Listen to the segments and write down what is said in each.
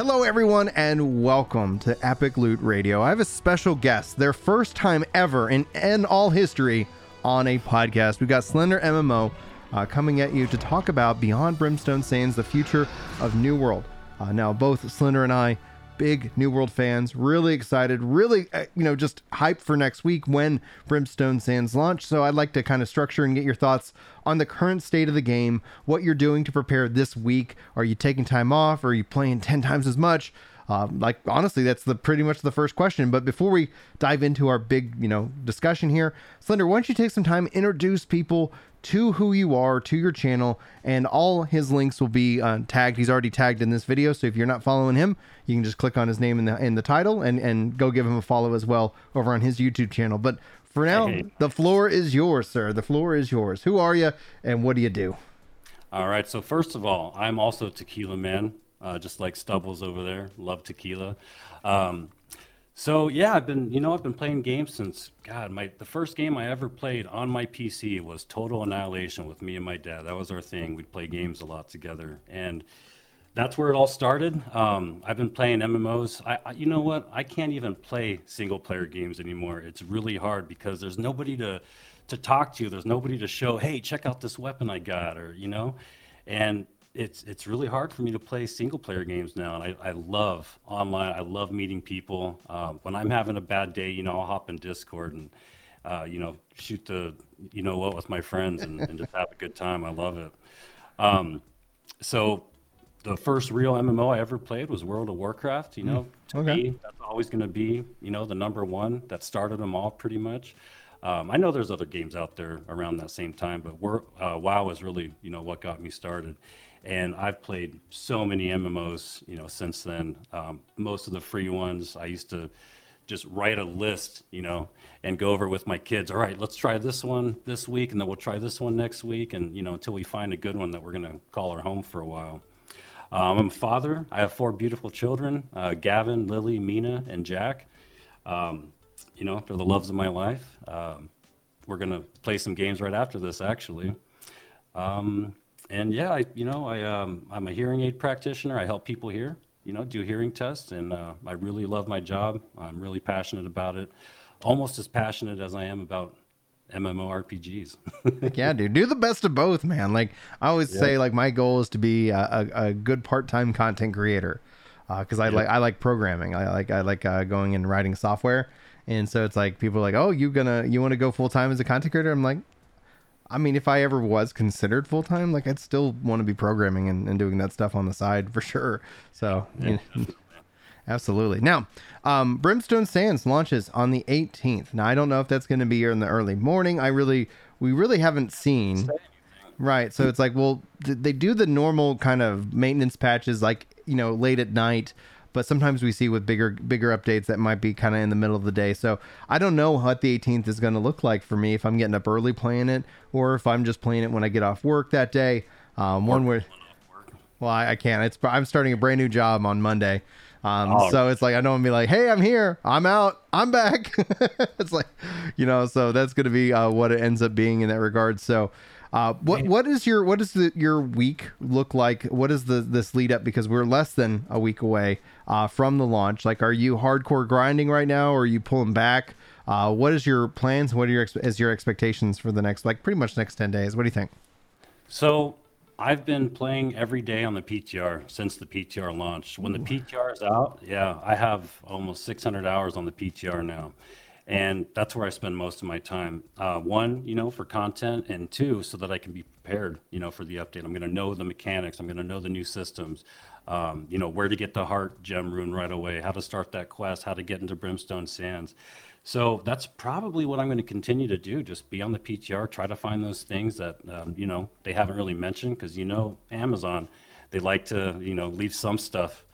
Hello everyone and welcome to Epic Loot Radio. I have a special guest, their first time ever in all history on a podcast. We've got Slender MMO coming at you to talk about Beyond Brimstone Sands, the future of New World. Now both Slender and I, big New World fans, really excited, really, just hyped for next week when Brimstone Sands launch. So I'd like to kind of structure and get your thoughts on the current state of the game, what you're doing to prepare this week. Are you taking time off? Are you playing 10 times as much? Honestly, that's pretty much the first question. But before we dive into our big, discussion here, Slender, why don't you take some time, introduce people to who you are, to your channel, and all his links will be tagged. He's already tagged in this video, so if you're not following him, you can just click on his name in the title and go give him a follow as well over on his YouTube channel. But for now, The floor is yours, sir. The floor is yours. Who are you, and what do you do? All right, so first of all, I'm also Tequila Man. Just like Stubbles over there, love tequila. I've been playing games since the first game I ever played on my PC was Total Annihilation with me and my dad. That was our thing. We'd play games a lot together, and that's where it all started. I've been playing MMOs. I can't even play single player games anymore. It's really hard because there's nobody to talk to. There's nobody to show, hey, check out this weapon I got, and it's really hard for me to play single player games now, and I love online. I love meeting people. When I'm having a bad day, I'll hop in Discord and shoot the what with my friends and just have a good time. I love it. So the first real MMO I ever played was World of Warcraft. To me, that's always going to be the number one that started them all pretty much. I know there's other games out there around that same time, but WoW is really what got me started. And I've played so many MMOs, since then. Most of the free ones, I used to just write a list, and go over with my kids. All right, let's try this one this week, and then we'll try this one next week, and until we find a good one that we're going to call our home for a while. I'm a father. I have 4 beautiful children, Gavin, Lily, Mina, and Jack. They're the loves of my life. We're going to play some games right after this, actually. I'm a hearing aid practitioner. I help people hear, do hearing tests, and I really love my job. I'm really passionate about it, almost as passionate as I am about MMORPGs. Yeah, dude, do the best of both, man. Like I always say, my goal is to be a good part-time content creator because I like programming. I like going and writing software, and so it's like people are like, oh, you want to go full-time as a content creator? I'm like, if I ever was considered full-time, I'd still want to be programming and doing that stuff on the side for sure. So, absolutely. Now, Brimstone Sands launches on the 18th. Now, I don't know if that's going to be in the early morning. We really haven't seen. Right. So it's they do the normal kind of maintenance patches, late at night. But sometimes we see with bigger updates that might be kind of in the middle of the day. So I don't know what the 18th is going to look like for me, if I'm getting up early playing it or if I'm just playing it when I get off work that day. I can't. I'm starting a brand new job on Monday. I don't want to be hey, I'm here, I'm out, I'm back. So that's going to be what it ends up being in that regard. So what does your week look like? What is this lead up? Because we're less than a week away from the launch. Are you hardcore grinding right now, or are you pulling back? What is your plans? What are your expectations for the next, pretty much next 10 days? What do you think? So I've been playing every day on the PTR since the PTR launched. When the PTR is out, I have almost 600 hours on the PTR now. And that's where I spend most of my time. One, for content, and two, so that I can be prepared, for the update. I'm going to know the mechanics. I'm going to know the new systems, where to get the Heart Gem Rune right away, how to start that quest, how to get into Brimstone Sands. So that's probably what I'm going to continue to do, just be on the PTR, try to find those things that, they haven't really mentioned because, Amazon, they like to, leave some stuff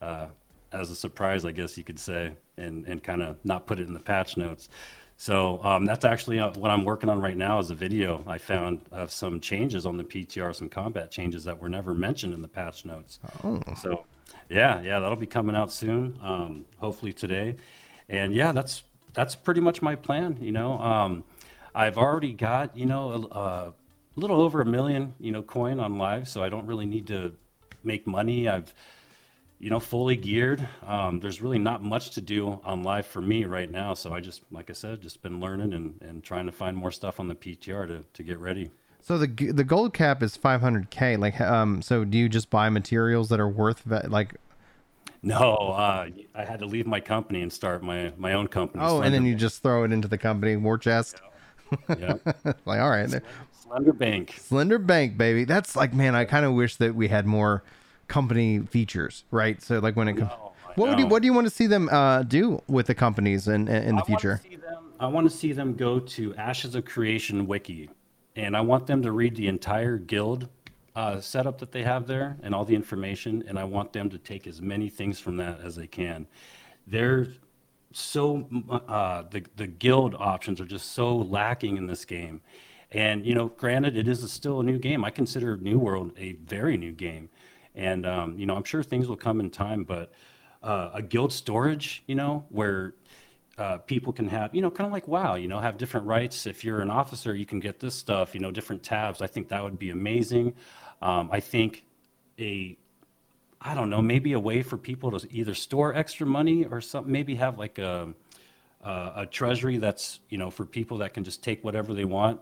as a surprise, I guess you could say, and kind of not put it in the patch notes. So that's actually what I'm working on right now is a video I found of some changes on the PTR, some combat changes that were never mentioned in the patch notes. Oh. So that'll be coming out soon, hopefully today. And that's pretty much my plan. I've already got, a little over 1 million, coin on live, so I don't really need to make money. I've you know, fully geared. There's really not much to do on live for me right now. So I just, like I said, just been learning and trying to find more stuff on the PTR to get ready. So the gold cap is 500K. Like, so do you just buy materials that are worth like? No, I had to leave my company and start my own company. Oh, Slender and then Bank. You just throw it into the company war chest. Yeah. Like, all right. Slender Bank, baby. That's like, man, I kind of wish that we had more company features, right? So like when it comes, what do you want to see them do with the companies in the future? I want to see them go to Ashes of Creation Wiki. And I want them to read the entire guild setup that they have there and all the information. And I want them to take as many things from that as they can. They're so the guild options are just so lacking in this game. And, you know, granted, it is still a new game. I consider New World a very new game. And, you know, I'm sure things will come in time, but a guild storage, you know, where people can have, you know, kind of like WoW, you know, have different rights. If you're an officer, you can get this stuff, you know, different tabs. I think that would be amazing. I think I don't know, maybe a way for people to either store extra money or something, maybe have like a treasury that's, you know, for people that can just take whatever they want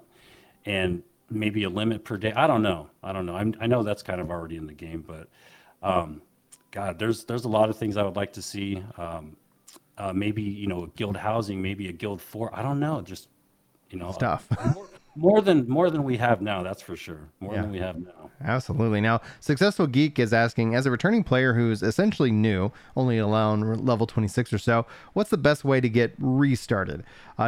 and maybe a limit per day. I don't know. I know that's kind of already in the game, but God, there's a lot of things I would like to see. Maybe, you know, guild housing, maybe a guild for, I don't know, just, you know, stuff more than we have now. That's for sure. More than we have now. Absolutely. Now, Successful Geek is asking, as a returning player who's essentially new, only around level 26 or so, what's the best way to get restarted?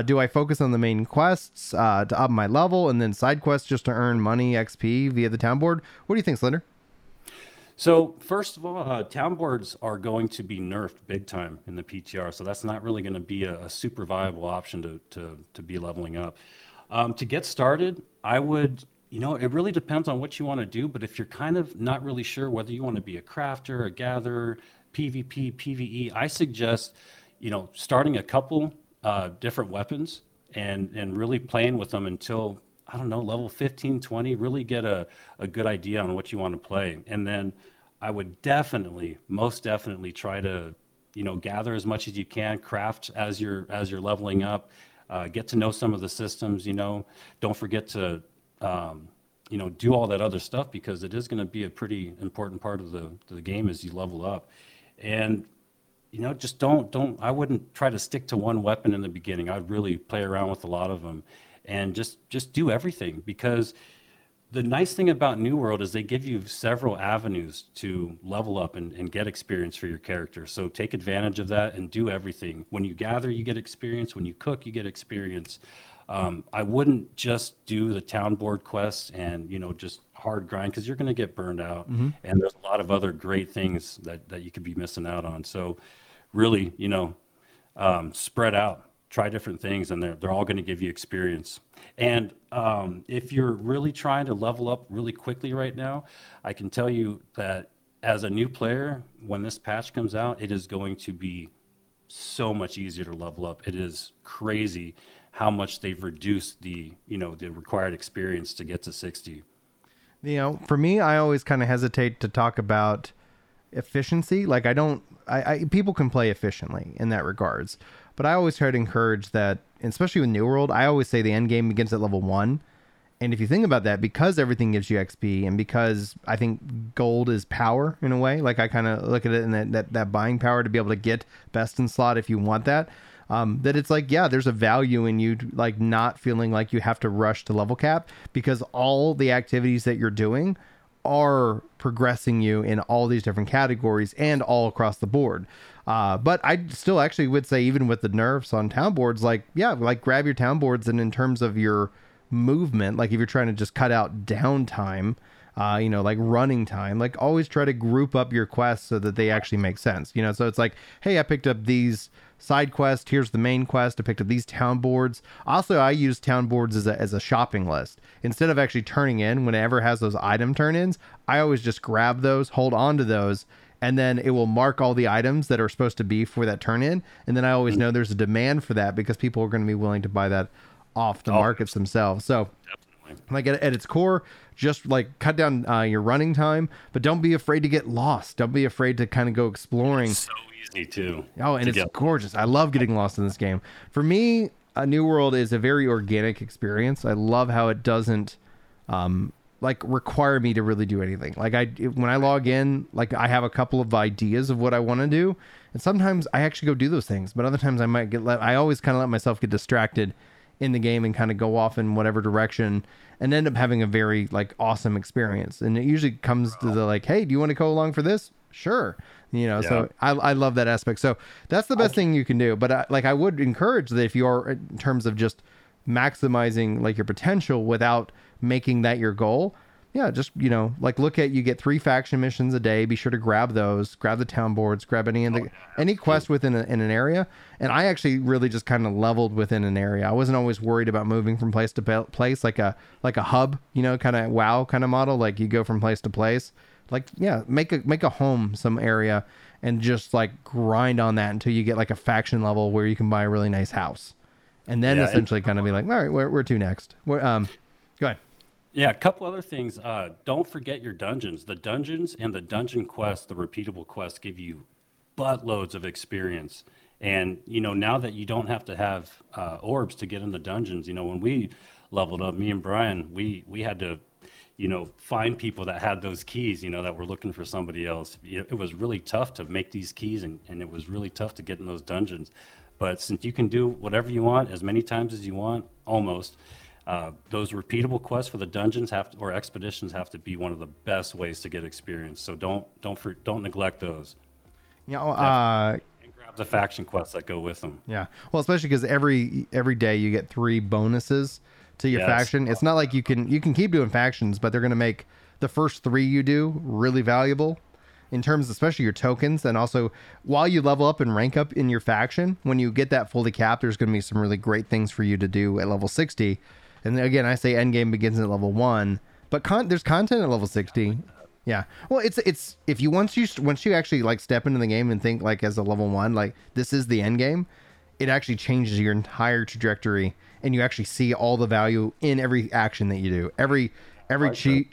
Do I focus on the main quests to up my level and then side quests just to earn money, XP via the town board? What do you think, Slender? So first of all, town boards are going to be nerfed big time in the PTR. So that's not really going to be a super viable option to be leveling up. To get started, I would, you know, it really depends on what you want to do. But if you're kind of not really sure whether you want to be a crafter, a gatherer, PvP, PvE, I suggest, you know, starting a couple different weapons and really playing with them until, I don't know, level 15, 20, really get a good idea on what you want to play. And then I would most definitely try to, you know, gather as much as you can, craft as you're leveling up, get to know some of the systems, you know, don't forget to, you know, do all that other stuff because it is going to be a pretty important part of the game as you level up. And, you know, just I wouldn't try to stick to one weapon in the beginning. I'd really play around with a lot of them. And just do everything, because the nice thing about New World is they give you several avenues to level up and get experience for your character. So take advantage of that and do everything. When you gather, you get experience. When you cook, you get experience. I wouldn't just do the town board quests and, you know, just hard grind, because you're going to get burned out. Mm-hmm. And there's a lot of other great things that you could be missing out on. So really, you know, spread out. Try different things, and they're all going to give you experience. And if you're really trying to level up really quickly right now, I can tell you that as a new player, when this patch comes out, it is going to be so much easier to level up. It is crazy how much they've reduced the, you know, the required experience to get to 60. You know, for me, I always kind of hesitate to talk about efficiency. Like people can play efficiently in that regards. But I always try to encourage that, especially with New World, I always say the end game begins at level 1. And if you think about that, because everything gives you XP and because I think gold is power in a way, like I kind of look at it in that buying power to be able to get best in slot if you want that, that it's like, yeah, there's a value in you like not feeling like you have to rush to level cap because all the activities that you're doing are progressing you in all these different categories and all across the board. But I still actually would say, even with the nerfs on town boards, like, yeah, like grab your town boards. And in terms of your movement, like if you're trying to just cut out downtime, you know, like running time, like always try to group up your quests so that they actually make sense, you know? So it's like, hey, I picked up these side quest. Here's the main quest. I picked up these town boards. Also, I use town boards as a shopping list. Instead of actually turning in, whenever it has those item turn-ins, I always just grab those, hold on to those, and then it will mark all the items that are supposed to be for that turn-in. And then I always know there's a demand for that because people are going to be willing to buy that off the markets themselves. So Like at its core, just like cut down your running time, but don't be afraid to get lost. Don't be afraid to kind of go exploring. It's so easy too. Oh, and it's gorgeous. I love getting lost in this game. For me, New World is a very organic experience. I love how it doesn't like require me to really do anything. Like when I log in, like I have a couple of ideas of what I want to do, and sometimes I actually go do those things, but other times I might get I always kind of let myself get distracted in the game and kind of go off in whatever direction and end up having a very like awesome experience. And it usually comes to the like, hey, do you want to go along for this? Sure. You know, so I love that aspect. So that's the best thing you can do. But I would encourage that if you are in terms of just maximizing like your potential without making that your goal. Yeah. Just, you know, like look at, you get 3 faction missions a day. Be sure to grab those, grab the town boards, grab any quest within in an area. And I actually really just kind of leveled within an area. I wasn't always worried about moving from place to place, like a hub, you know, kind of WoW kind of model. Like you go from place to place, like, yeah, make a home, some area, and just like grind on that until you get like a faction level where you can buy a really nice house. And then essentially kind of be like, all right, where to next? Go ahead. Yeah, a couple other things. Don't forget your dungeons. The dungeons and the dungeon quests, the repeatable quests, give you buttloads of experience. And, you know, now that you don't have to have orbs to get in the dungeons, you know, when we leveled up, me and Brian, we had to, you know, find people that had those keys, you know, that were looking for somebody else. It was really tough to make these keys, and it was really tough to get in those dungeons. But since you can do whatever you want, as many times as you want, almost, those repeatable quests for the dungeons or expeditions have to be one of the best ways to get experience. So don't neglect those. You know, and grab the faction quests that go with them. Yeah, well, especially because every day you get 3 bonuses to your faction. It's not like you can keep doing factions, but they're going to make the first 3 you do really valuable. In terms of especially your tokens, and also while you level up and rank up in your faction, when you get that fully capped, there's going to be some really great things for you to do at level 60. And again, I say endgame begins at level 1, but there's content at level 60. Yeah. Well, it's if you once you actually like step into the game and think like as a level 1, like this is the endgame, it actually changes your entire trajectory, and you actually see all the value in every action that you do, every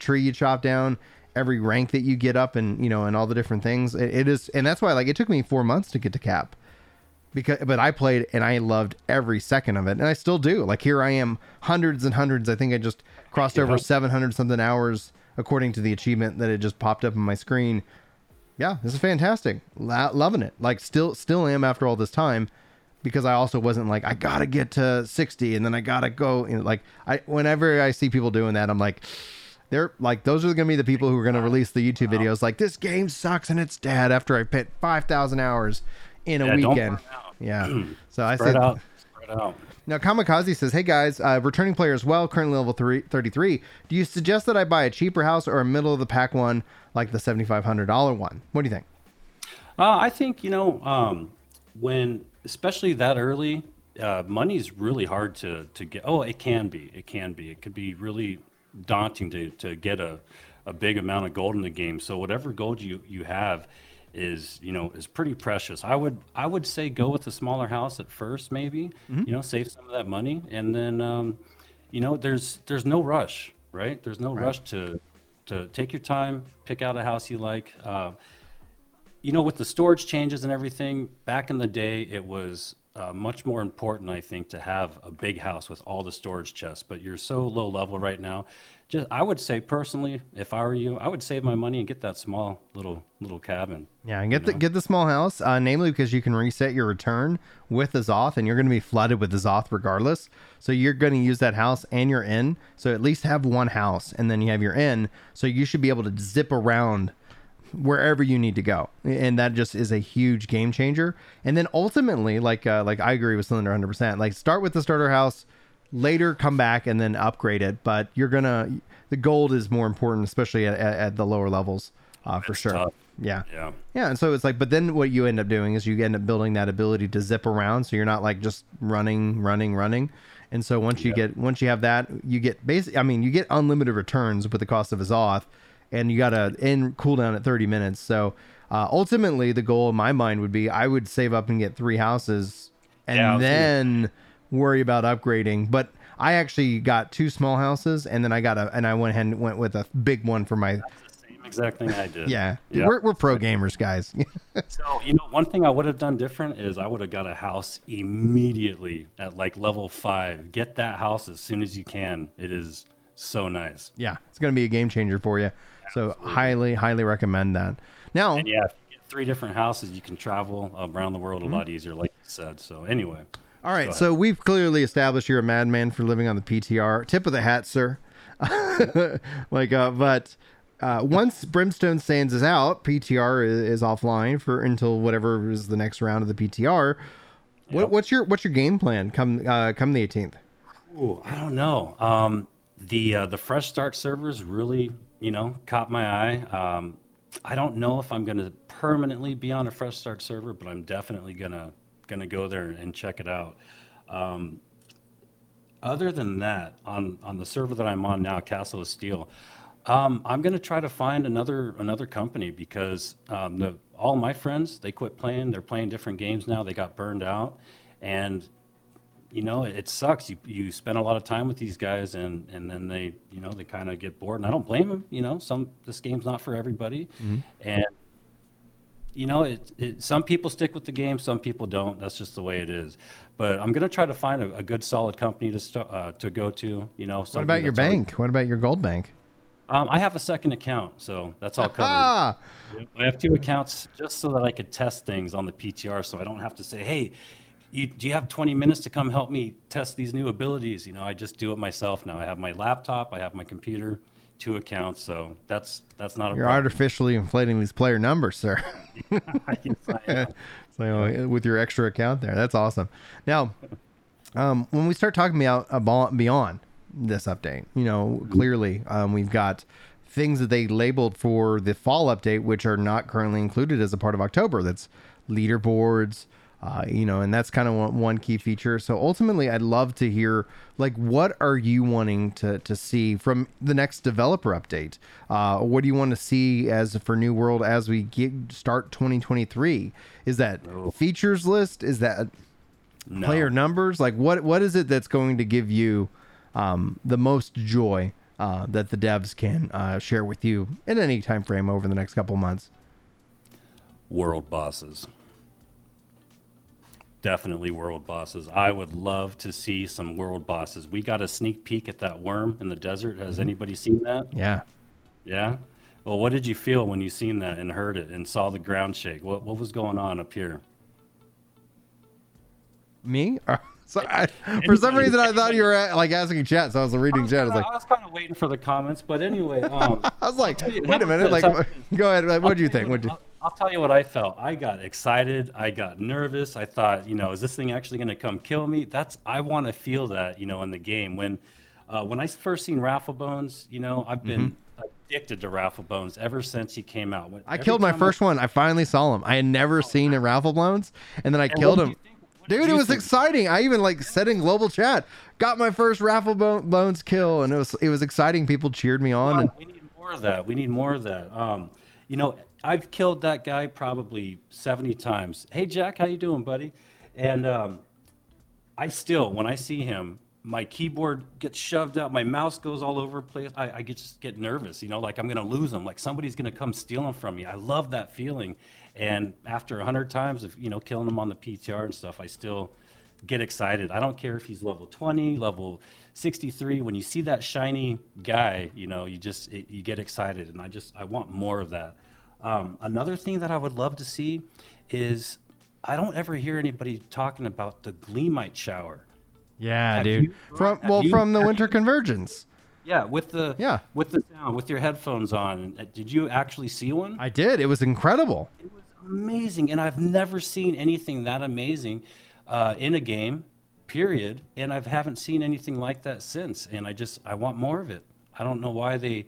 tree you chop down, every rank that you get up, and you know, and all the different things. It is, and that's why like it took me 4 months to get to cap, but I played and I loved every second of it, and I still do. Like here I am, hundreds and hundreds. I think I just crossed over 700 something hours according to the achievement that it just popped up on my screen. Yeah, this is fantastic. Loving it. Like still am after all this time, because I also wasn't like I gotta get to 60 and then I gotta go. You know, like whenever I see people doing that, I'm like, they're like, those are going to be the people who are going to release the YouTube videos. Like, this game sucks and it's dead after I put 5,000 hours in a weekend. Yeah. So I said, now Kamikaze says, hey guys, returning player as well. Currently level 33. Do you suggest that I buy a cheaper house or a middle of the pack one, like the $7,500 one? What do you think? I think, you know, when, especially that early, money's really hard to get. Oh, it can be, it could be really daunting to get a big amount of gold in the game. So whatever gold you have is, you know, is pretty precious. I would say go with a smaller house at first, maybe, you know, save some of that money. And then, you know, there's no rush, right? There's no rush to take your time, pick out a house you like. You know, with the storage changes and everything, back in the day, it was much more important, I think, to have a big house with all the storage chests, but you're so low level right now. Just, I would say personally, if I were you, I would save my money and get that small little cabin. Yeah, and get the small house, namely because you can reset your return with the Zoth, and you're going to be flooded with the Zoth regardless. So you're going to use that house and your inn. So at least have one house, and then you have your inn. So you should be able to zip around wherever you need to go, and that just is a huge game changer. And then ultimately, like I agree with Slender 100%. Like, start with the starter house, later come back and then upgrade it, but the gold is more important, especially at the lower levels, for sure. Tough. Yeah. And so it's like, but then what you end up doing is you end up building that ability to zip around, so you're not like just running. And so once you have that, you get you get unlimited returns with the cost of a Zoth. And you got to end cooldown at 30 minutes. So ultimately, the goal in my mind would be I would save up and get 3 houses and then worry about upgrading. But I actually got two small houses, and then I got a, and I went ahead and went with a big one for my. That's the same exact thing I did. Yeah, yeah. We're pro gamers, guys. So you know, one thing I would have done different is I would have got a house immediately at like level 5. Get that house as soon as you can. It is so nice. Yeah, it's gonna be a game changer for you. Absolutely. So highly recommend that. Now, and yeah, if you get 3 different houses, you can travel around the world a lot easier, like you said. So anyway. All right, so we've clearly established you're a madman for living on the PTR. Tip of the hat, sir. But once Brimstone Sands is out, PTR is offline for until whatever is the next round of the PTR. What's your game plan come the 18th? Ooh, I don't know. The Fresh Start servers really, caught my eye. I don't know if I'm going to permanently be on a Fresh Start server, but I'm definitely going to go there and check it out. Other than that, on the server that I'm on now, Castle of Steel, I'm going to try to find another company because all my friends, they quit playing. They're playing different games now. They got burned out. And, it sucks. You spend a lot of time with these guys and then they, they kind of get bored. And I don't blame them. This game's not for everybody. Mm-hmm. And, some people stick with the game, some people don't. That's just the way it is. But I'm gonna try to find a good, solid company to go to. What about your bank? What about your gold bank? I have a second account, so that's all covered. I have 2 accounts just so that I could test things on the PTR, so I don't have to say, "Hey, do you have 20 minutes to come help me test these new abilities?" I just do it myself now. I have my laptop, I have my computer. 2 accounts, so that's not a problem. You're artificially inflating these player numbers, sir. So with your extra account there, that's awesome. Now, when we start talking about beyond this update, clearly we've got things that they labeled for the fall update, which are not currently included as a part of October. That's leaderboards, and that's kind of one key feature. So ultimately, I'd love to hear, what are you wanting to see from the next developer update? What do you want to see for New World as we start 2023? Is that features list? Is that player numbers? What is it that's going to give you the most joy that the devs can share with you in any time frame over the next couple months? World bosses. Definitely world bosses. I would love to see some world bosses. We got a sneak peek at that worm in the desert. Has anybody seen that? Yeah. Well, what did you feel when you seen that and heard it and saw the ground shake? What was going on up here? Me? So for some reason, I thought you were asking chat. So I was reading chat. I was kind of waiting for the comments, but anyway. I was like, wait a minute. Go ahead. What do you think? I'll tell you what I felt. I got excited. I got nervous. I thought, is this thing actually going to come kill me? I want to feel that, in the game. When I first seen Rafflebones, I've been addicted to Rafflebones ever since he came out. I killed my first one. I finally saw him. I had never seen a Rafflebones, and then I killed him. Dude, it was exciting. I even said in global chat, got my first Rafflebones kill, and it was exciting. People cheered me on. We need more of that. I've killed that guy probably 70 times. Hey, Jack, how you doing, buddy? And I still, when I see him, my keyboard gets shoved out. My mouse goes all over the place. I just get nervous, I'm going to lose him. Somebody's going to come steal him from me. I love that feeling. And after 100 times of, killing him on the PTR and stuff, I still get excited. I don't care if he's level 20, level 63. When you see that shiny guy, you get excited. And I want more of that. Another thing that I would love to see is I don't ever hear anybody talking about the Gleamite shower. Yeah, from the Winter Convergence. Yeah, with the sound, with your headphones on. Did you actually see one? I did. It was incredible. It was amazing, and I've never seen anything that amazing in a game, period. And I haven't seen anything like that since. And I want more of it. I don't know why they.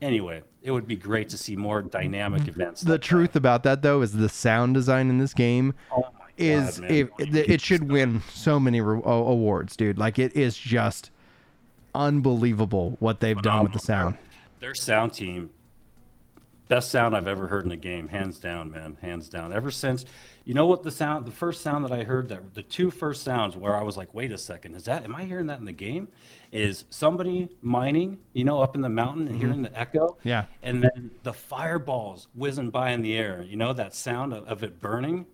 Anyway, it would be great to see more dynamic events. The truth about that, though, is the sound design in this game it should win so many awards, dude. It is just unbelievable what they've done with the sound. Their sound team Best sound I've ever heard in a game, hands down, man, hands down. Ever since, you know what, the first sound that I heard, that the two first sounds where I was like, wait a second, is that, am I hearing that in the game? Is somebody mining, you know, up in the mountain and hearing the echo? Yeah. And then the fireballs whizzing by in the air, you know, that sound of it burning.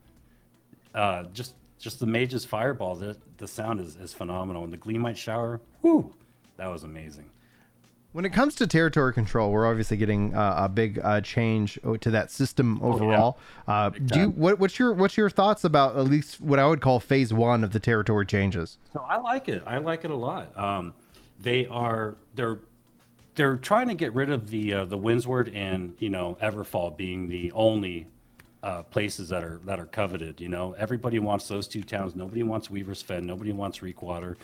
Just the mage's fireball, the sound is phenomenal. And the Gleamite shower, whoo, that was amazing. When it comes to territory control, we're obviously getting a big change to that system overall. Oh, yeah. What's your thoughts about at least what I would call phase one of the territory changes? So I like it. I like it a lot. They're trying to get rid of the Windsward and, you know, Everfall being the only places that are coveted. You know, everybody wants those two towns. Nobody wants Weaver's Fen. Nobody wants Reekwater.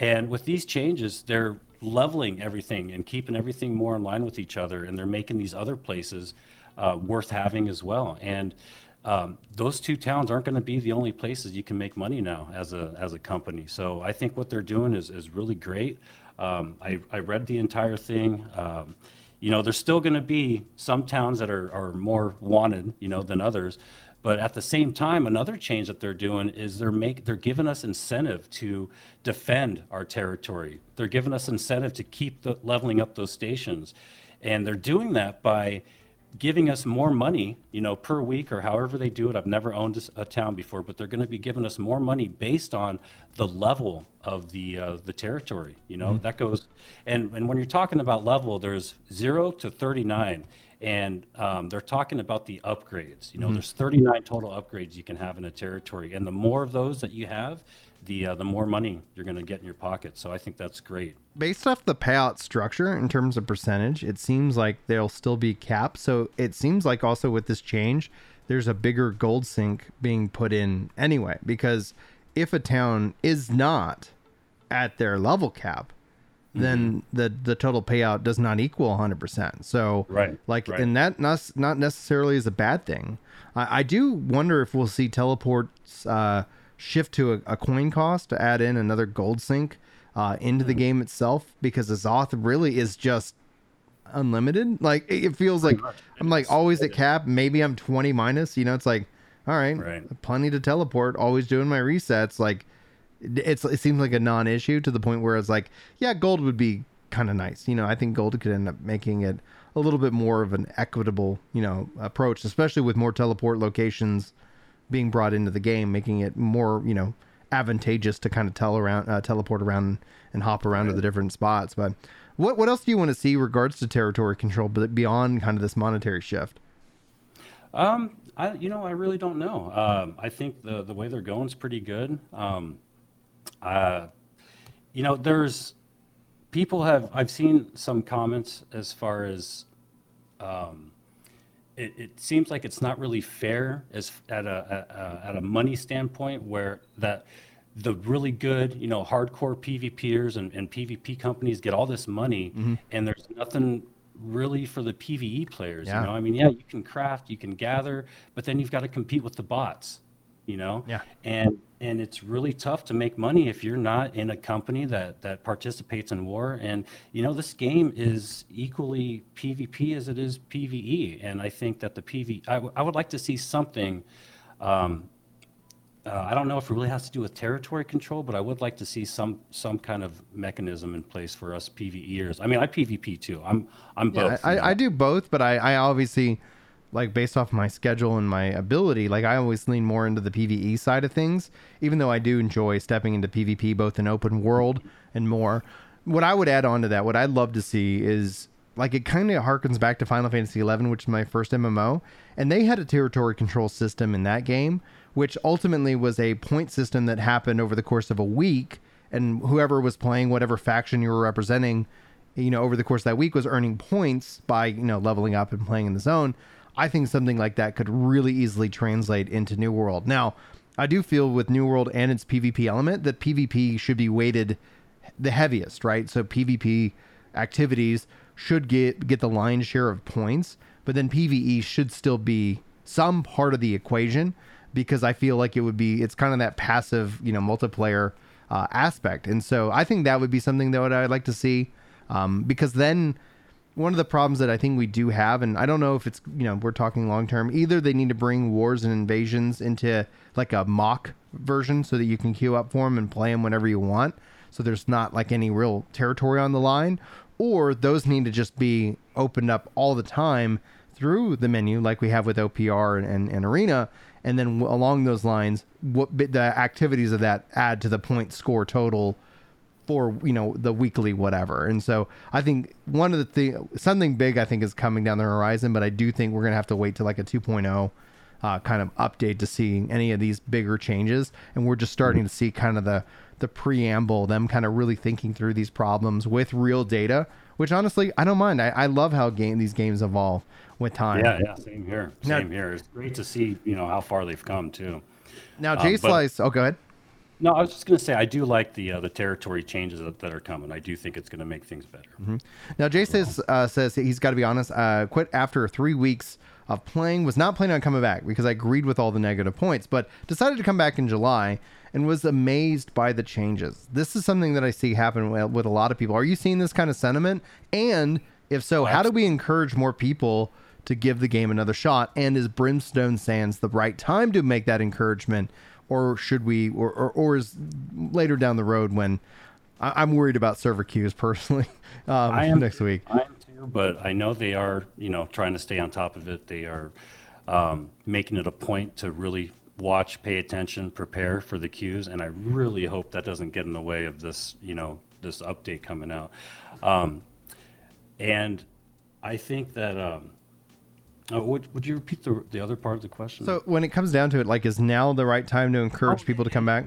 And with these changes, they're leveling everything and keeping everything more in line with each other, and they're making these other places worth having as well. And those two towns aren't going to be the only places you can make money now as a company. So I think what they're doing is really great. I read the entire thing. You know, there's still going to be some towns that are more wanted, you know, than others. But at the same time, another change that they're doing is they're giving us incentive to defend our territory. They're giving us incentive to keep leveling up those stations. And they're doing that by giving us more money, you know, per week or however they do it. I've never owned a town before, but they're going to be giving us more money based on the level of the territory, you know, that goes. And when you're talking about level, there's 0 to 39. And they're talking about the upgrades. You know, there's 39 total upgrades you can have in a territory, and the more of those that you have, the more money you're going to get in your pocket. So I think that's great. Based off the payout structure in terms of percentage, it seems like there'll still be caps. So it seems like also with this change, there's a bigger gold sink being put in anyway, because if a town is not at their level cap, then the total payout does not equal 100%. So right. And that not necessarily is a bad thing. I do wonder if we'll see teleports shift to a coin cost to add in another gold sink into the game itself, because the Zoth really is just unlimited. Like, it feels like I'm like always at cap. Maybe I'm 20 minus, you know, it's like, all right, plenty to teleport, always doing my resets. Like, it seems like a non-issue to the point where it's like, yeah, gold would be kind of nice. You know, I think gold could end up making it a little bit more of an equitable, you know, approach, especially with more teleport locations being brought into the game, making it more, you know, advantageous to kind of teleport around and hop around to the different spots. But what else do you want to see in regards to territory control beyond kind of this monetary shift? I really don't know. I think the way they're going is pretty good. You know, I've seen some comments as far as it seems like it's not really fair as at a money standpoint, where that the really good, you know, hardcore PvPers and PvP companies get all this money and there's nothing really for the PvE players. You know, I mean, yeah, you can craft, you can gather, but then you've got to compete with the bots, you know? Yeah. And it's really tough to make money if you're not in a company that participates in war. And, you know, this game is equally PvP as it is PvE. And I think that the I would like to see something. I don't know if it really has to do with territory control, but I would like to see some kind of mechanism in place for us PvEers. I mean, I PvP too. I'm both. Yeah, I do both, but I obviously, like, based off my schedule and my ability, like, I always lean more into the PvE side of things, even though I do enjoy stepping into PvP, both in open world and more. What I would add on to that, what I'd love to see is, like, it kind of harkens back to Final Fantasy XI, which is my first MMO, and they had a territory control system in that game, which ultimately was a point system that happened over the course of a week, and whoever was playing whatever faction you were representing, you know, over the course of that week was earning points by, you know, leveling up and playing in the zone. I think something like that could really easily translate into New World. Now, I do feel with New World and its PvP element that PvP should be weighted the heaviest, right? So PvP activities should get the lion's share of points, but then PvE should still be some part of the equation, because I feel like it's kind of that passive, you know, multiplayer aspect. And so I think that would be something that I'd like to see because then one of the problems that I think we do have, and I don't know if it's, you know, we're talking long term, either they need to bring wars and invasions into like a mock version so that you can queue up for them and play them whenever you want, so there's not like any real territory on the line, or those need to just be opened up all the time through the menu like we have with OPR and Arena, and then along those lines, what the activities of that add to the point score total for, you know, the weekly whatever. And so I think one of the something big I think is coming down the horizon, but I do think we're going to have to wait till like a 2.0 kind of update to see any of these bigger changes. And we're just starting to see kind of the preamble, them kind of really thinking through these problems with real data, which honestly, I don't mind. I love how these games evolve with time. Yeah, same here. Same here. It's great to see, you know, how far they've come too. Now, Jay Slice, go ahead. No, I was just going to say, I do like the territory changes that are coming. I do think it's going to make things better. Mm-hmm. Now, Jay says he's got to be honest, quit after 3 weeks of playing, was not planning on coming back because I agreed with all the negative points, but decided to come back in July and was amazed by the changes. This is something that I see happen with a lot of people. Are you seeing this kind of sentiment? And if so, how do we encourage more people to give the game another shot? And is Brimstone Sands the right time to make that encouragement? Or should we, or is later down the road when I'm worried about server queues personally next week? I am too, but I know they are, you know, trying to stay on top of it. They are making it a point to really watch, pay attention, prepare for the queues. And I really hope that doesn't get in the way of this, you know, this update coming out. And I think that... would you repeat the other part of the question? So when it comes down to it, like, is now the right time to encourage people to come back?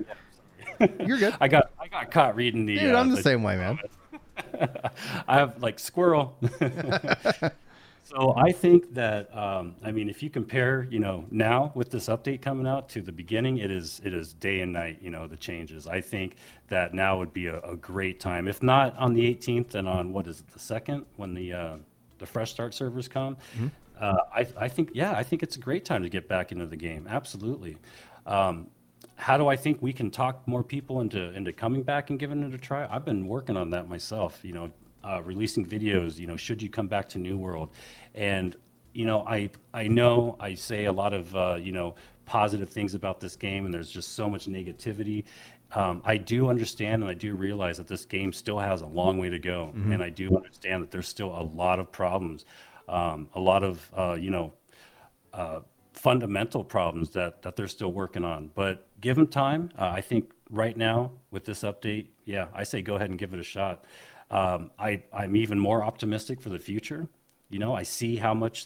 You're good. I got caught reading the. Dude, I'm the same way, man. I have like squirrel. So I think that I mean, if you compare, you know, now with this update coming out to the beginning, it is day and night. You know, the changes. I think that now would be a great time. If not on the 18th, then on what is it, the 2nd, when the Fresh Start servers come. Mm-hmm. I think it's a great time to get back into the game. Absolutely. How do I think we can talk more people into coming back and giving it a try? I've been working on that myself, you know, releasing videos, you know, should you come back to New World? And, you know, I know I say a lot of, you know, positive things about this game, and there's just so much negativity. I do understand, and I do realize that this game still has a long way to go. Mm-hmm. And I do understand that there's still a lot of problems. A lot of, you know, fundamental problems that they're still working on. But give them time. I think right now with this update, yeah, I say go ahead and give it a shot. I'm even more optimistic for the future. You know, I see how much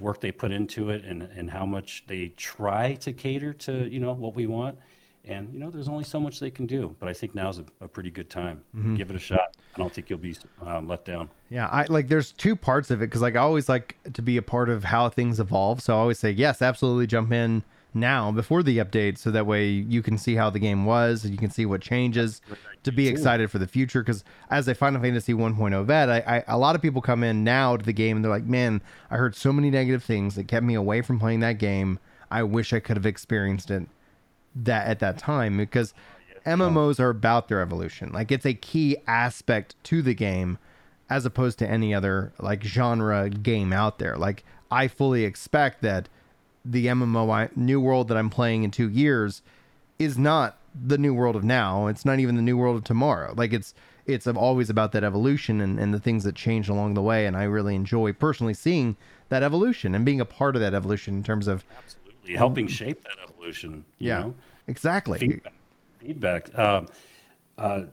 work they put into it and how much they try to cater to, you know, what we want. And, you know, there's only so much they can do. But I think now's a pretty good time. Mm-hmm. Give it a shot. I don't think you'll be let down. Yeah, I like there's two parts of it because like I always like to be a part of how things evolve. So I always say, yes, absolutely jump in now before the update. So that way you can see how the game was and you can see what changes to be excited for the future. Because as a Final Fantasy 1.0 vet, I a lot of people come in now to the game and they're like, man, I heard so many negative things that kept me away from playing that game. I wish I could have experienced it at that time, because MMOs are about their evolution. Like, it's a key aspect to the game as opposed to any other like genre game out there. Like, I fully expect that the MMO New World that I'm playing in 2 years is not the New World of now. It's not even the New World of tomorrow. Like, it's always about that evolution and the things that change along the way. And I really enjoy personally seeing that evolution and being a part of that evolution in terms of absolutely helping shape that evolution. You know? Exactly. Feedback. For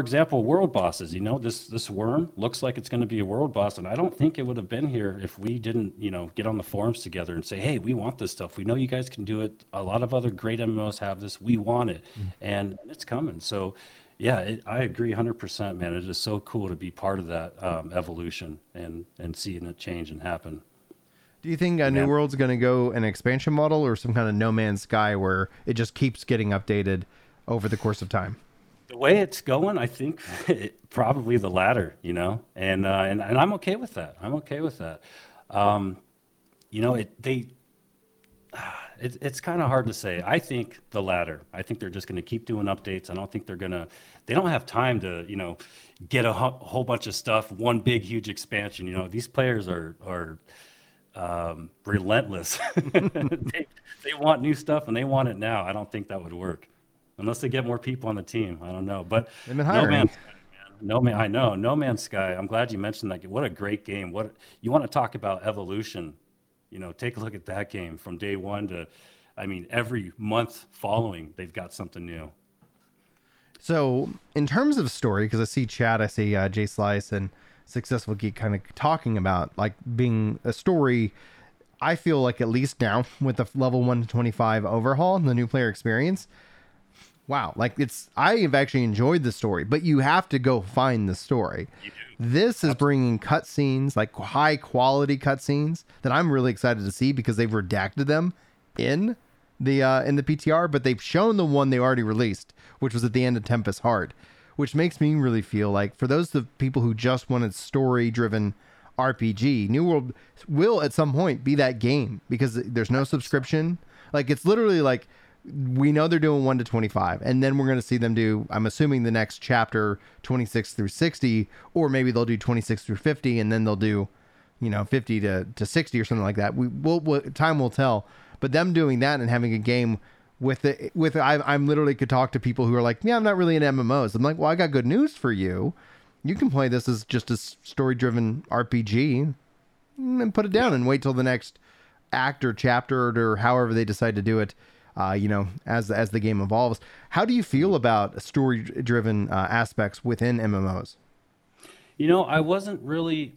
example, world bosses, you know, this worm looks like it's going to be a world boss. And I don't think it would have been here if we didn't, you know, get on the forums together and say, hey, we want this stuff. We know you guys can do it. A lot of other great MMOs have this. We want it. Mm-hmm. And it's coming. So, yeah, I agree 100%, man. It is so cool to be part of that evolution and seeing it change and happen. Do you think New World's going to go an expansion model or some kind of No Man's Sky where it just keeps getting updated over the course of time? The way it's going, I think probably the latter, you know, and I'm okay with that. You know, It's kind of hard to say. I think the latter. I think they're just going to keep doing updates. I don't think they're going to, they don't have time to, you know, get a whole bunch of stuff, one big, huge expansion. You know, these players are relentless. They want new stuff and they want it now. I don't think that would work unless they get more people on the team. I don't know, but they've been hiring. No Man's Sky, man. I know. No Man's Sky. I'm glad you mentioned that. What a great game. What you want to talk about evolution. You know, take a look at that game from day one to, I mean, every month following, they've got something new. So in terms of story, because I see chat, I see Jay Slice and Successful Geek kind of talking about like being a story. I feel like at least now with the level 1 to 25 overhaul and the new player experience, wow, like I have actually enjoyed the story, but you have to go find the story. This is bringing cutscenes, like high quality cutscenes that I'm really excited to see because they've redacted them in the PTR, but they've shown the one they already released, which was at the end of Tempest Heart, which makes me really feel like for those the people who just wanted story driven RPG, New World will at some point be that game because there's no subscription. Like it's literally like, we know they're doing 1 to 25, and then we're going to see them do, I'm assuming, the next chapter 26 through 60, or maybe they'll do 26 through 50, and then they'll do, you know, 50 to 60 or something like that. We'll time will tell. But them doing that and having a game I'm literally could talk to people who are like, yeah, I'm not really into MMOs. I'm like, well, I got good news for you. You can play this as just a story-driven RPG and put it down and wait till the next act or chapter or however they decide to do it. You know, as the game evolves. How do you feel about story-driven aspects within MMOs? You know, I wasn't really,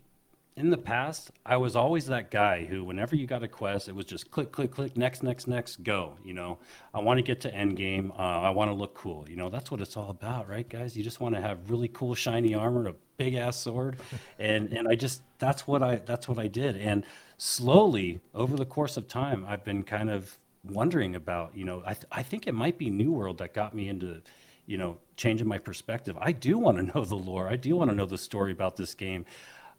in the past, I was always that guy who, whenever you got a quest, it was just click, click, click, next, go. You know, I want to get to end game. I want to look cool. You know, that's what it's all about, right, guys? You just want to have really cool, shiny armor, a big-ass sword, and I just that's what I did. And slowly, over the course of time, I've been kind of wondering about, you know, I think it might be New World that got me into, you know, changing my perspective. I do want to know the lore. I do want to know the story about this game.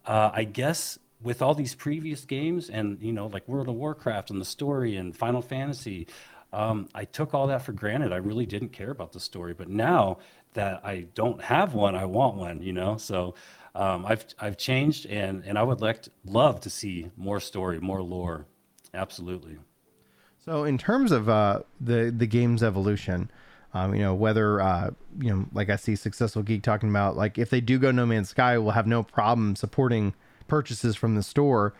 I guess with all these previous games and, you know, like World of Warcraft and the story and Final Fantasy, I took all that for granted. I really didn't care about the story. But now that I don't have one, I want one, you know, so I've changed and I would love to see more story, more lore. Absolutely. So in terms of the game's evolution, you know, whether, you know, like I see Successful Geek talking about, like if they do go No Man's Sky, we'll have no problem supporting purchases from the store.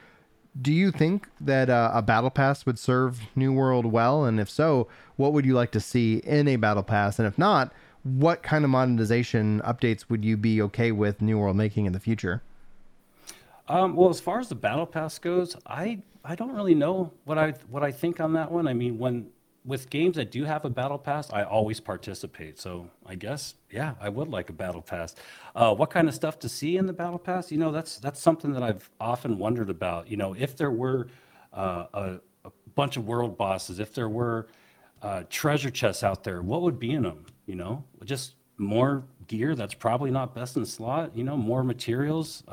Do you think that a battle pass would serve New World well? And if so, what would you like to see in a battle pass? And if not, what kind of monetization updates would you be okay with New World making in the future? Well, as far as the battle pass goes, I don't really know what I think on that one. I mean, with games that do have a battle pass, I always participate. So I guess, yeah, I would like a battle pass. What kind of stuff to see in the battle pass? You know, that's something that I've often wondered about. You know, if there were a bunch of world bosses, if there were treasure chests out there, what would be in them? You know, just more gear that's probably not best in the slot. You know, more materials.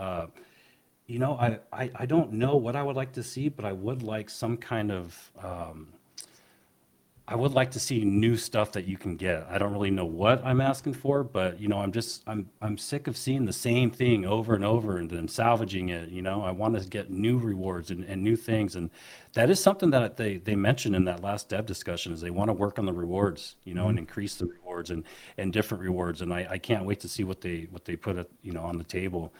You know, I don't know what I would like to see, but I would like some kind of, I would like to see new stuff that you can get. I don't really know what I'm asking for, but you know, I'm sick of seeing the same thing over and over and then salvaging it. You know, I want to get new rewards and new things. And that is something that they mentioned in that last dev discussion is they want to work on the rewards, you know, and increase the rewards and different rewards. And I can't wait to see what they put, you know, on the table.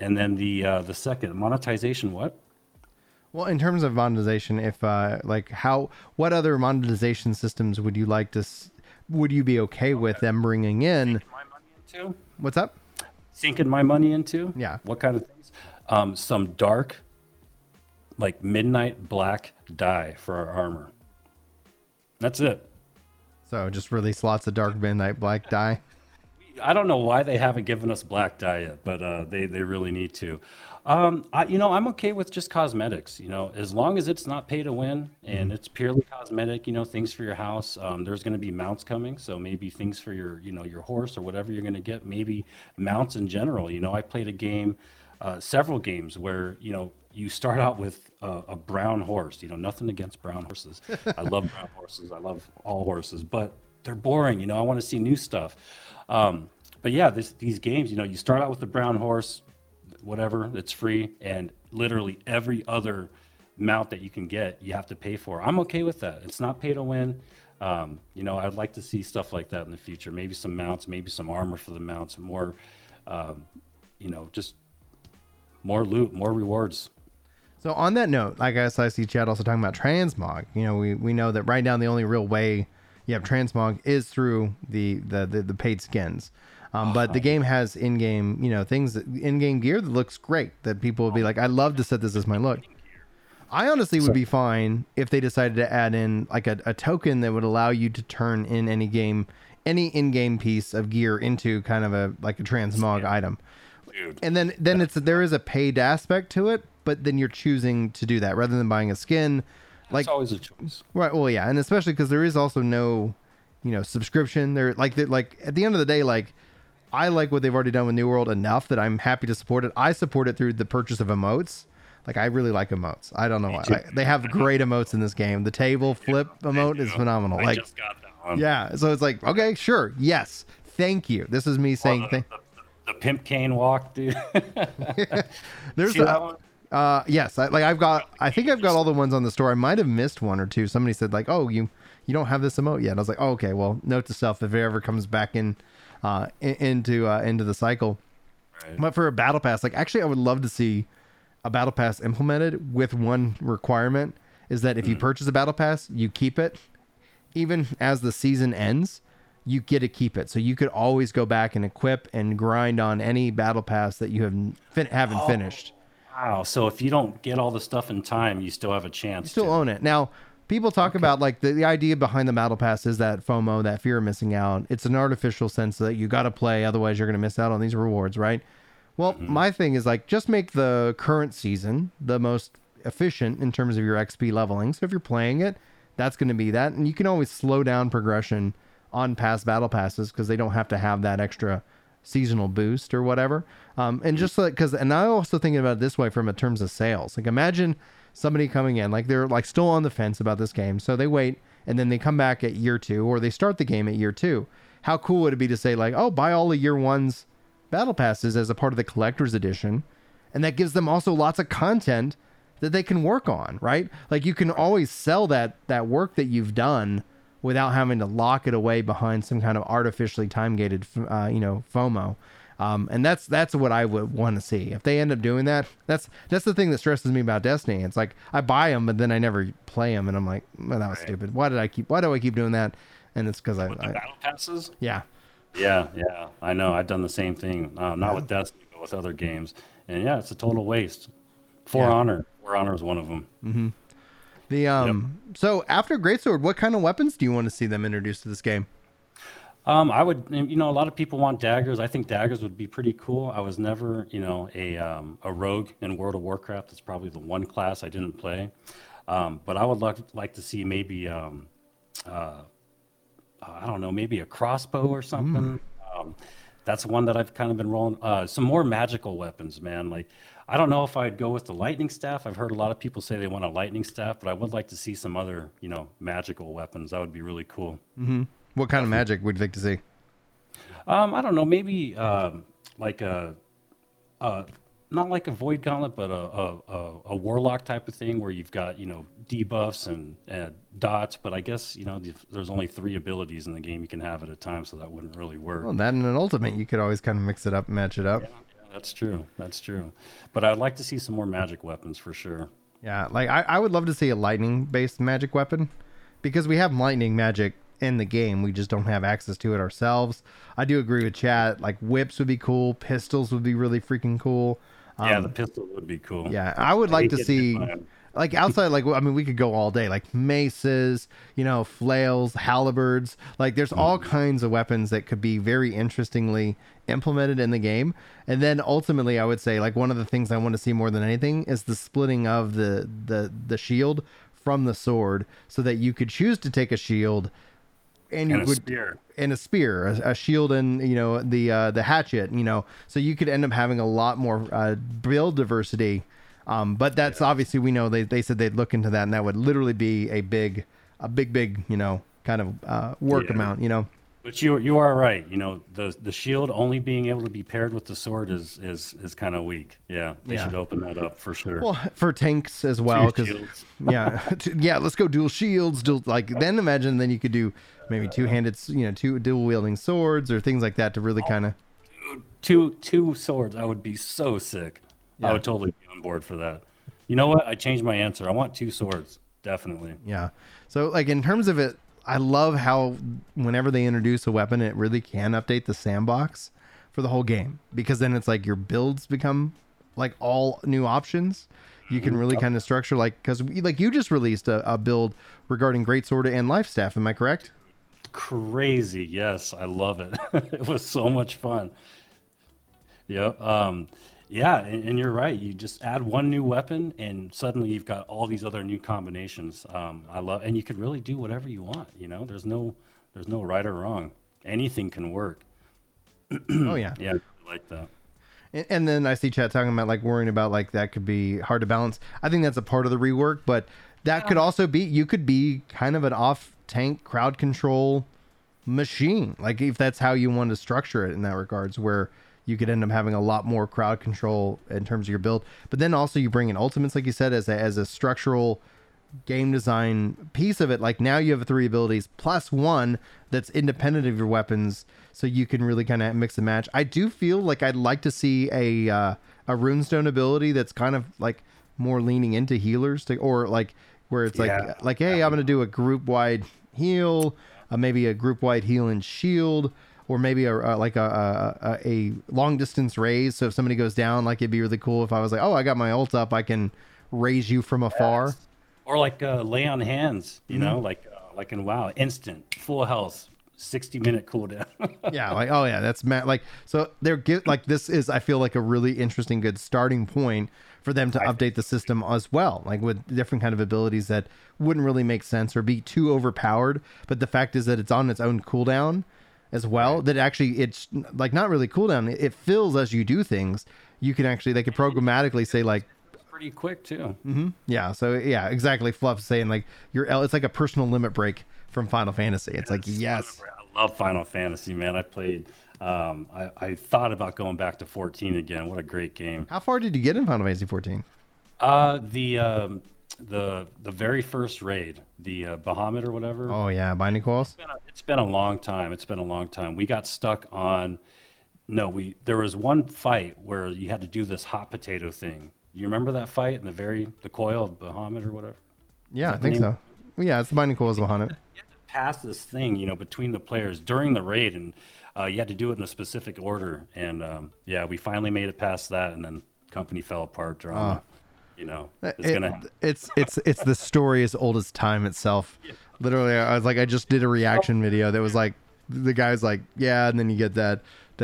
And then the second monetization, what? Well, in terms of monetization, if like what other monetization systems would you like to? Would you be okay with them bringing in? Sinking my money into? What's up? Sinking my money into? Yeah. What kind of things? Some dark, like midnight black dye for our armor. That's it. So just release lots of dark midnight black dye. I don't know why they haven't given us black dye yet, but they really need to. You know, I'm okay with just cosmetics, you know, as long as it's not pay to win and it's purely cosmetic, you know, things for your house. There's going to be mounts coming. So maybe things for your, you know, your horse or whatever you're going to get, maybe mounts in general. You know, I played a game, several games where, you know, you start out with a brown horse. You know, nothing against brown horses. I love brown horses. I love all horses, but they're boring. You know, I want to see new stuff. But yeah, these games, you know, you start out with the brown horse, whatever, it's free, and literally every other mount that you can get, you have to pay for. I'm okay with that. It's not pay to win. You know, I'd like to see stuff like that in the future. Maybe some mounts, maybe some armor for the mounts, more, you know, just more loot, more rewards. So on that note, like I see chat also talking about transmog. You know, we know that right now the only real way you have transmog is through the paid skins. But the game has in-game, you know, things, in-game gear that looks great, that people will be like, I'd love to set this as my look. I honestly would be fine if they decided to add in like a token that would allow you to turn in any game, any in-game piece of gear into kind of a transmog item. Dude. And then there is a paid aspect to it, but then you're choosing to do that rather than buying a skin. Like, it's always a choice. Right. Well, yeah. And especially because there is also no, you know, subscription there. Like at the end of the day, like, I like what they've already done with New World enough that I'm happy to support it. I support it through the purchase of emotes. Like, I really like emotes. I don't know why. They have great emotes in this game. The table flip emote is phenomenal. I just got that one. Yeah. So it's like, okay, sure. Yes. Thank you. This is me saying thank you. The pimp cane walk, dude. There's that one. Yes. I think I've got all the ones on the store. I might have missed one or two. Somebody said like, oh, you don't have this emote yet. And I was like, oh, okay, well, note to self if it ever comes back into the cycle, right. But for a battle pass, like actually I would love to see a battle pass implemented with one requirement is that if you purchase a battle pass, you keep it even as the season ends, you get to keep it. So you could always go back and equip and grind on any battle pass that you haven't finished. Wow. So if you don't get all the stuff in time, you still have a chance. You still own it. Now, people talk about like the idea behind the battle pass is that FOMO, that fear of missing out. It's an artificial sense that you got to play. Otherwise you're going to miss out on these rewards. Right. Well, my thing is like, just make the current season the most efficient in terms of your XP leveling. So if you're playing it, that's going to be that. And you can always slow down progression on past battle passes because they don't have to have that extra seasonal boost or whatever. And just like, and I also think about it this way from a terms of sales, like imagine somebody coming in, like they're like still on the fence about this game. So they wait and then they come back at year two or they start the game at year two. How cool would it be to say like, oh, buy all of year one's battle passes as a part of the collector's edition. And that gives them also lots of content that they can work on, right? Like you can always sell that work that you've done without having to lock it away behind some kind of artificially time-gated, you know, FOMO. And that's what I would want to see if they end up doing that. That's the thing that stresses me about Destiny. It's like I buy them, but then I never play them, and I'm like, well, that was stupid. Why do I keep doing that? And it's because the battle passes. Yeah. I know. I've done the same thing. Not with Destiny, but with other games. And yeah, it's a total waste. For Honor is one of them. Mm-hmm. So after Greatsword, what kind of weapons do you want to see them introduced to this game? I would, you know, a lot of people want daggers. I think daggers would be pretty cool. I was never, you know, a rogue in World of Warcraft. That's probably the one class I didn't play. But I would like to see maybe, I don't know, maybe a crossbow or something. That's one that I've kind of been rolling. Some more magical weapons, man. Like, I don't know if I'd go with the lightning staff. I've heard a lot of people say they want a lightning staff, but I would like to see some other, you know, magical weapons. That would be really cool. Mm-hmm. What kind of magic would you like to see? I don't know. Maybe like not like a Void Gauntlet, but a warlock type of thing where you've got, you know, debuffs and dots. But I guess, you know, there's only 3 abilities in the game you can have at a time, so that wouldn't really work. Well, that and an ultimate, you could always kind of mix it up, match it up. Yeah, that's true. But I'd like to see some more magic weapons for sure. Yeah, like I would love to see a lightning-based magic weapon because we have lightning magic in the game. We just don't have access to it ourselves. I do agree with chat. Like whips would be cool. Pistols would be really freaking cool. Yeah, the pistol would be cool. Yeah, I would like to see like outside, like, I mean, we could go all day, like maces, you know, flails, halberds, like there's all kinds of weapons that could be very interestingly implemented in the game. And then ultimately I would say like one of the things I want to see more than anything is the splitting of the shield from the sword so that you could choose to take a shield and a shield and, you know, the hatchet, you know, so you could end up having a lot more build diversity But that's obviously, we know they said they'd look into that, and that would literally be a big, you know, kind of work amount, you know. But you are right. You know, the shield only being able to be paired with the sword is kind of weak. Yeah, they should open that up for sure. Well, for tanks as well, because let's go dual shields. Then you could do maybe two-handed, you know, two dual wielding swords or things like that to really kind of two swords. I would be so sick. Yeah. I would totally be on board for that. You know what? I changed my answer. I want two swords, definitely. Yeah. So like in terms of it, I love how whenever they introduce a weapon, it really can update the sandbox for the whole game, because then it's like your builds become like all new options. You can really kind of structure, like, because like you just released a build regarding Greatsword and Lifestaff. Am I correct? Crazy. Yes. I love it. It was so much fun. Yep. Yeah, and you're right. You just add one new weapon, and suddenly you've got all these other new combinations. I love, and you could really do whatever you want. You know, there's no right or wrong. Anything can work. Oh yeah, yeah, I like that. And then I see chat talking about like worrying about like that could be hard to balance. I think that's a part of the rework, but that could also be, you could be kind of an off tank crowd control machine, like if that's how you want to structure it in that regards, where you could end up having a lot more crowd control in terms of your build. But then also you bring in ultimates, like you said, as a structural game design piece of it. Like now you have three abilities plus one that's independent of your weapons, so you can really kind of mix and match. I do feel like I'd like to see a runestone ability that's kind of like more leaning into healers, or like where it's like, hey, I'm going to do a group-wide heal, maybe a group-wide heal and shield, or maybe a long distance raise. So if somebody goes down, like it'd be really cool if I was like, oh, I got my ult up, I can raise you from afar. Or like lay on hands, you know, like in WoW, instant full health, 60-minute cooldown. Yeah, like that's mad. Like so they're this is, I feel like, a really interesting, good starting point for them to update the system as well, like with different kind of abilities that wouldn't really make sense or be too overpowered. But the fact is that it's on its own cooldown as well, that actually it's like not really cooldown, it fills as you do things. You can actually, they could programmatically say like, it's pretty quick too. Yeah, so yeah, exactly. Fluff's saying like it's like a personal limit break from Final Fantasy. It's like, yes, I love Final Fantasy, man. I played, I thought about going back to 14 again. What a great game. How far did you get in Final Fantasy 14? The very first raid, the Bahamut or whatever. Oh yeah, Binding Coils. It's been a long time. We got stuck on there was one fight where you had to do this hot potato thing. You remember that fight in the coil of Bahamut or whatever? Yeah, I think so. Yeah, it's the Binding Coils of Bahamut. You had to pass this thing, you know, between the players during the raid, and you had to do it in a specific order. And we finally made it past that, and then company fell apart. Drama. You know, it's the story as old as time itself. Yeah. Literally, I was like, I just did a reaction video that was like, the guy's like, yeah, and then you get that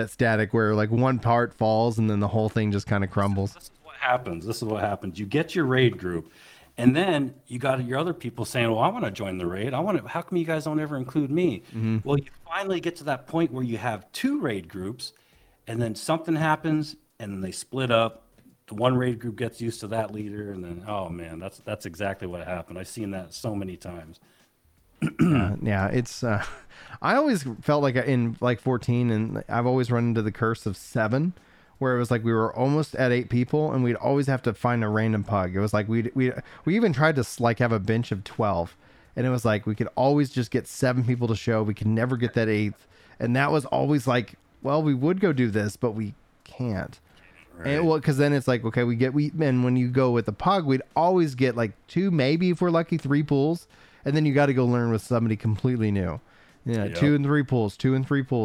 static where like one part falls and then the whole thing just kind of crumbles. This is what happens. You get your raid group, and then you got your other people saying, well, I want to join the raid. How come you guys don't ever include me? Mm-hmm. Well, you finally get to that point where you have two raid groups, and then something happens and they split up. The one raid group gets used to that leader, and then that's exactly what happened. I've seen that so many times. It's I always felt like in like 14, and I've always run into the curse of 7, where it was like we were almost at 8 people and we'd always have to find a random pug. It was like we even tried to like have a bench of 12, and it was like we could always just get 7 people to show. We could never get that 8th, and that was always like, well, we would go do this, but we can't. Right. And well, because then it's like, okay, and when you go with the pug, we'd always get like 2, maybe if we're lucky 3 pulls, and then you got to go learn with somebody completely new. Yeah, yep. 2 and 3 pulls,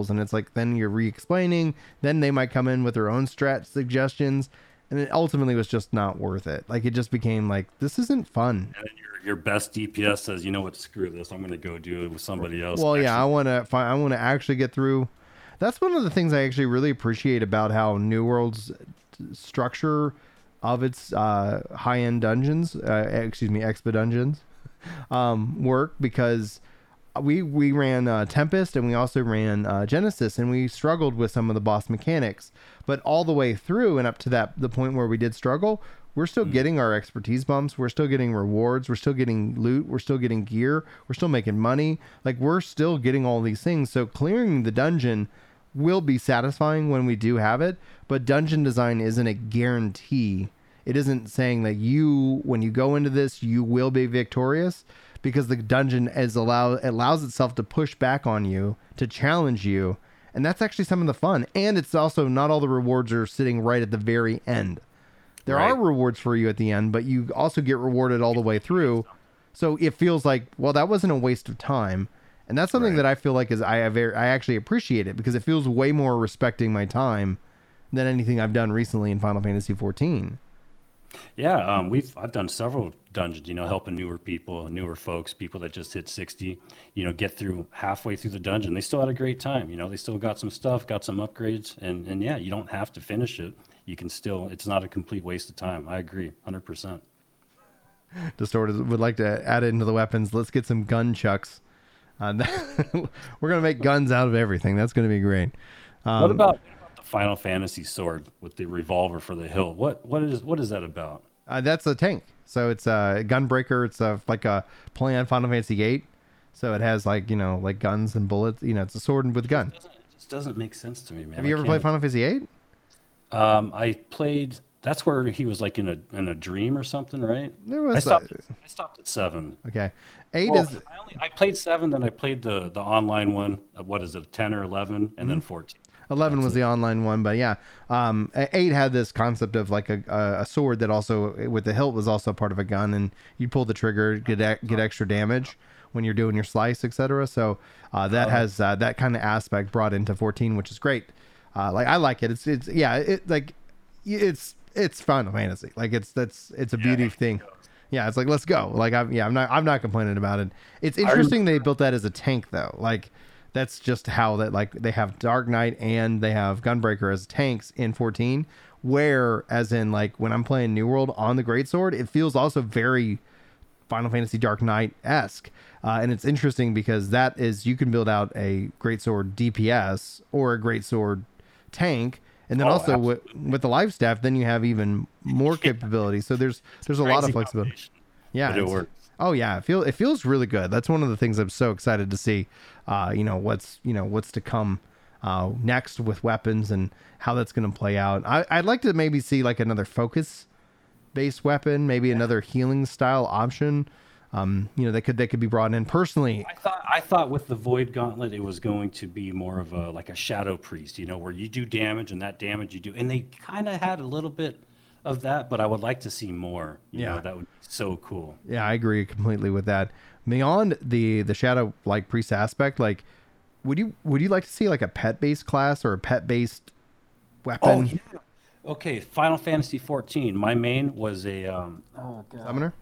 and it's like then you're re-explaining. Then they might come in with their own strat suggestions, and it ultimately was just not worth it. Like it just became like, this isn't fun. And your best DPS says, you know what, screw this, I'm gonna go do it with somebody else. Well, I want to actually get through. That's one of the things I actually really appreciate about how New World's structure of its high-end dungeons expa dungeons work, because we ran Tempest, and we also ran Genesis, and we struggled with some of the boss mechanics, but all the way through and up to the point where we did struggle, We're still getting our expertise bumps. We're still getting rewards. We're still getting loot. We're still getting gear. We're still making money. Like, we're still getting all these things. So clearing the dungeon will be satisfying when we do have it. But dungeon design isn't a guarantee. It isn't saying that you, when you go into this, you will be victorious, because the dungeon is allows itself to push back on you, to challenge you. And that's actually some of the fun. And it's also not all the rewards are sitting right at the very end. There are rewards for you at the end, but you also get rewarded all the way through. So it feels like, well, that wasn't a waste of time. And that's something that I feel like is I actually appreciate it, because it feels way more respecting my time than anything I've done recently in Final Fantasy XIV. Yeah, I've done several dungeons, you know, helping newer folks, people that just hit 60, you know, get through halfway through the dungeon. They still had a great time, you know, they still got some stuff, got some upgrades, and yeah, you don't have to finish it. You can still, it's not a complete waste of time. I agree, 100%. Distorted would like to add it into the weapons. Let's get some gun chucks. We're going to make guns out of everything. That's going to be great. What about the Final Fantasy sword with the revolver for the hill? What is that about? That's a tank. So it's a Gunbreaker. It's like a play on Final Fantasy VIII. So it has like guns and bullets. You know, it's a sword with gun. It just doesn't make sense to me, man. Have you ever played Final Fantasy VIII? I played. That's where he was like in a dream or something, right? I stopped at 7. Okay, 8 is. I played 7, then I played the online one. What is it, 10 or 11, and then 14. 11 was the online one, but yeah, 8 had this concept of like a sword that also with the hilt was also part of a gun, and you pull the trigger, get extra damage when you're doing your slice, etc. So that has that kind of aspect brought into 14, which is great. I like it. It's Final Fantasy. Like it's a beauty thing. Yeah, it's like, let's go. Like I'm not complaining about it. It's interesting they built that as a tank though. Like that's just how that, like, they have Dark Knight and they have Gunbreaker as tanks in 14. Where as in like when I'm playing New World on the Greatsword, it feels also very Final Fantasy Dark Knight-esque. And it's interesting because that is, you can build out a Greatsword DPS or a Greatsword tank, and then also with the live staff, then you have even more capability. So there's a lot of flexibility. Yeah, it works. Oh yeah, it feels really good. That's one of the things I'm so excited to see. What's to come next with weapons and how that's going to play out. I'd like to maybe see like another focus based weapon, maybe another healing style option. They could be brought in personally. I thought with the Void Gauntlet, it was going to be more of a shadow priest, you know, where you do damage and that damage you do. And they kind of had a little bit of that, but I would like to see more. You know, that would be so cool. Yeah, I agree completely with that. Beyond the shadow like priest aspect, like would you like to see like a pet based class or a pet based weapon? Oh, yeah. Okay, Final Fantasy 14. My main was a summoner.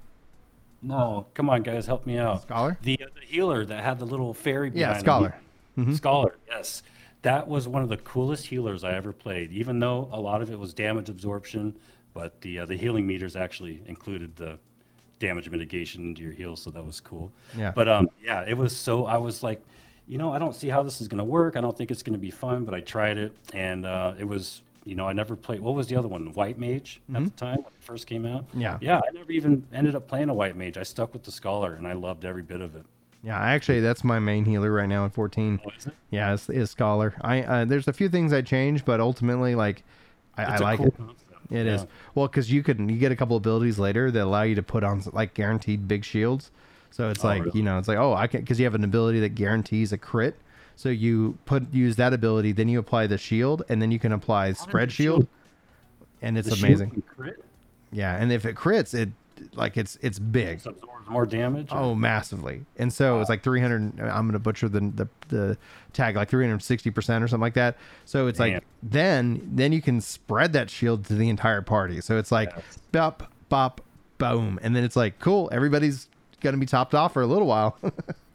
No, come on, guys, help me out. Scholar? The healer that had the little fairy behind him. Yeah, Scholar. Mm-hmm. Scholar, yes. That was one of the coolest healers I ever played, even though a lot of it was damage absorption, but the healing meters actually included the damage mitigation into your heals, so that was cool. Yeah. But, it was so... I was like, you know, I don't see how this is going to work. I don't think it's going to be fun, but I tried it, and it was... You know, I never played. What was the other one? White Mage at the time when it first came out. Yeah. Yeah. I never even ended up playing a White Mage. I stuck with the Scholar and I loved every bit of it. Yeah. Actually, that's my main healer right now in 14. Oh, is it? Yeah. It's Scholar. There's a few things I changed, but ultimately, like, I like it. Concept. It is. Well, because you get a couple abilities later that allow you to put on like guaranteed big shields. So it's I can, because you have an ability that guarantees a crit. So you use that ability, then you apply the shield, and then you can apply spread shield, and it's amazing. Yeah, and if it crits, it's big. It absorbs more damage. Oh, massively! And so it's like 300. I'm going to butcher the tag, like 360% or something like that. So it's like then you can spread that shield to the entire party. So it's like bop, bop, boom, and then it's like cool. Everybody's going to be topped off for a little while.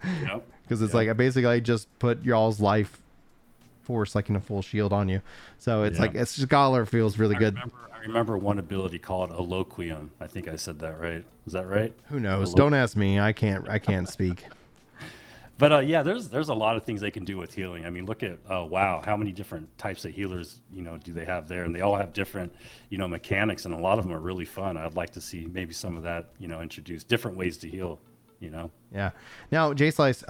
Yep. Because it's like, I basically just put y'all's life force like in a full shield on you. So it's like, a Scholar feels really good. I remember one ability called Eloquium. I think I said that right. Is that right? Who knows? Don't ask me. I can't speak. But yeah, there's a lot of things they can do with healing. I mean, look at WoW, how many different types of healers, you know, do they have there? And they all have different, you know, mechanics, and a lot of them are really fun. I'd like to see maybe some of that, you know, introduced, different ways to heal, you know. Yeah. Now, Jay Slice,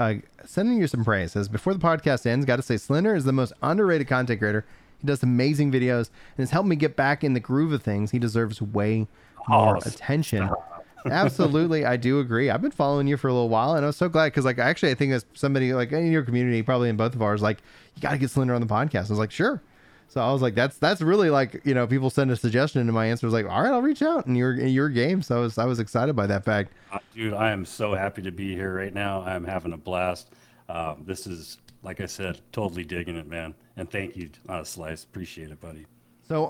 sending you some praise, says, before the podcast ends, got to say Slender is the most underrated content creator. He does amazing videos and has helped me get back in the groove of things. He deserves way more attention. Absolutely, I do agree. I've been following you for a little while, and I was so glad because, like, actually, I think as somebody like in your community, probably in both of ours, like, you got to get Slender on the podcast. I was like, sure. So I was like, that's really like, you know, people send a suggestion, and my answer was like, all right, I'll reach out, and your game. So I was excited by that fact. Dude, I am so happy to be here right now. I'm having a blast. This is, like I said, totally digging it, man. And thank you, Slice. Appreciate it, buddy. So,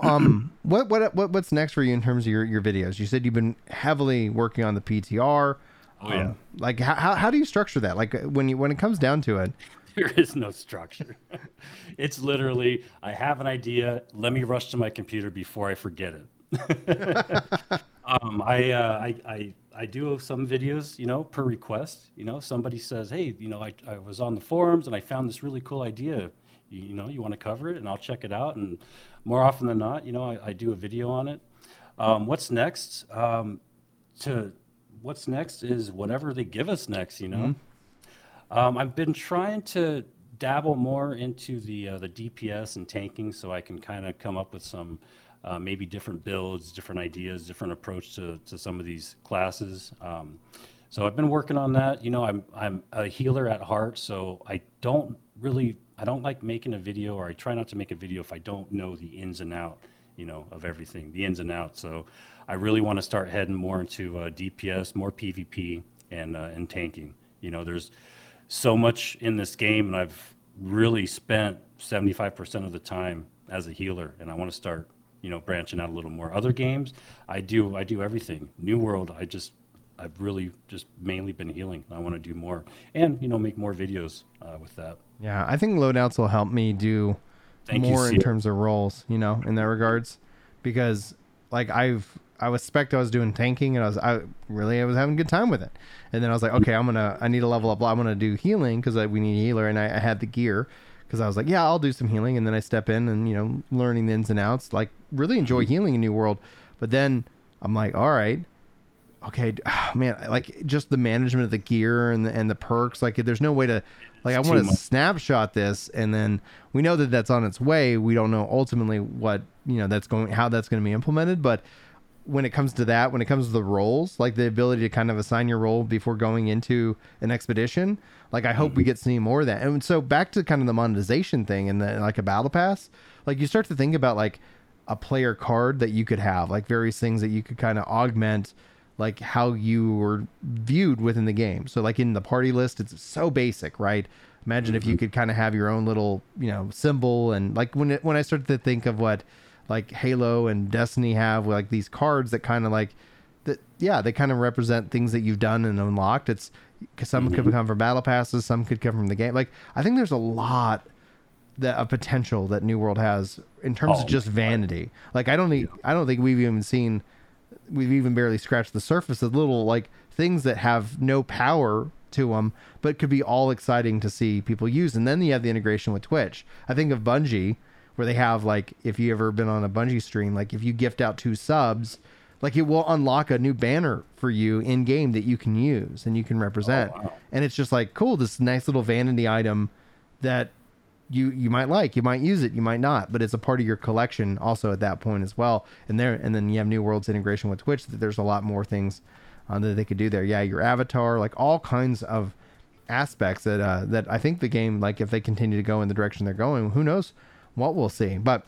what's next for you in terms of your videos? You said you've been heavily working on the PTR. Oh yeah. Like how do you structure that? Like when it comes down to it, there is no structure. It's literally, I have an idea. Let me rush to my computer before I forget it. I do some videos, you know, per request. You know, somebody says, hey, you know, I was on the forums and I found this really cool idea. You know, you want to cover it, and I'll check it out. And more often than not, you know, I do a video on it. What's next? What's next is whatever they give us next, you know. Mm-hmm. I've been trying to dabble more into the DPS and tanking, so I can kind of come up with some maybe different builds, different ideas, different approach to some of these classes. So I've been working on that. You know, I'm a healer at heart, so I don't like making a video, or I try not to make a video if I don't know the ins and out, you know, of everything, the ins and outs. So I really want to start heading more into DPS, more PvP, and tanking. You know, there's so much in this game, and I've really spent 75% of the time as a healer, and I want to start, you know, branching out a little more. Other games, I do everything. New World, I've really just mainly been healing. I want to do more and, you know, make more videos with that. Yeah, I think loadouts will help me do more in terms of roles, you know, in that regards, because like I was doing tanking, and I was having a good time with it. And then I was like, okay, I need to level up. I'm going to do healing because we need a healer. And I had the gear because I was like, yeah, I'll do some healing. And then I step in and, you know, learning the ins and outs, like really enjoy healing in New World. But then I'm like, all right. Okay, man, like just the management of the gear and the perks, like there's no way to, like, I want to snapshot this, and then we know that that's on its way. We don't know ultimately what, you know, how that's going to be implemented. But when it comes to that, when it comes to the roles, like the ability to kind of assign your role before going into an expedition, like I hope we get to see more of that. And so back to kind of the monetization thing and the, like a battle pass, like you start to think about like a player card that you could have, like various things that you could kind of augment like how you were viewed within the game. So like in the party list, it's so basic, right? Imagine if you could kind of have your own little, you know, symbol. And like when I started to think of what like Halo and Destiny have, like these cards that kind of like that, yeah, they kind of represent things that you've done and unlocked. It's because some could come from battle passes, some could come from the game. Like I think there's a lot of potential that New World has in terms of just vanity. Like I don't think we've even barely scratched the surface of little like things that have no power to them, but could be all exciting to see people use. And then you have the integration with Twitch. I think of Bungie, where they have like, if you ever been on a Bungie stream, like if you gift out 2 subs, like it will unlock a new banner for you in game that you can use and you can represent. Oh, wow. And it's just like, cool, this nice little vanity item that you might like, you might use it, you might not, but it's a part of your collection also at that point as well. And then you have New World's integration with Twitch, that there's a lot more things that they could do there. Yeah, your avatar, like all kinds of aspects that I think the game, like if they continue to go in the direction they're going, who knows what we'll see. But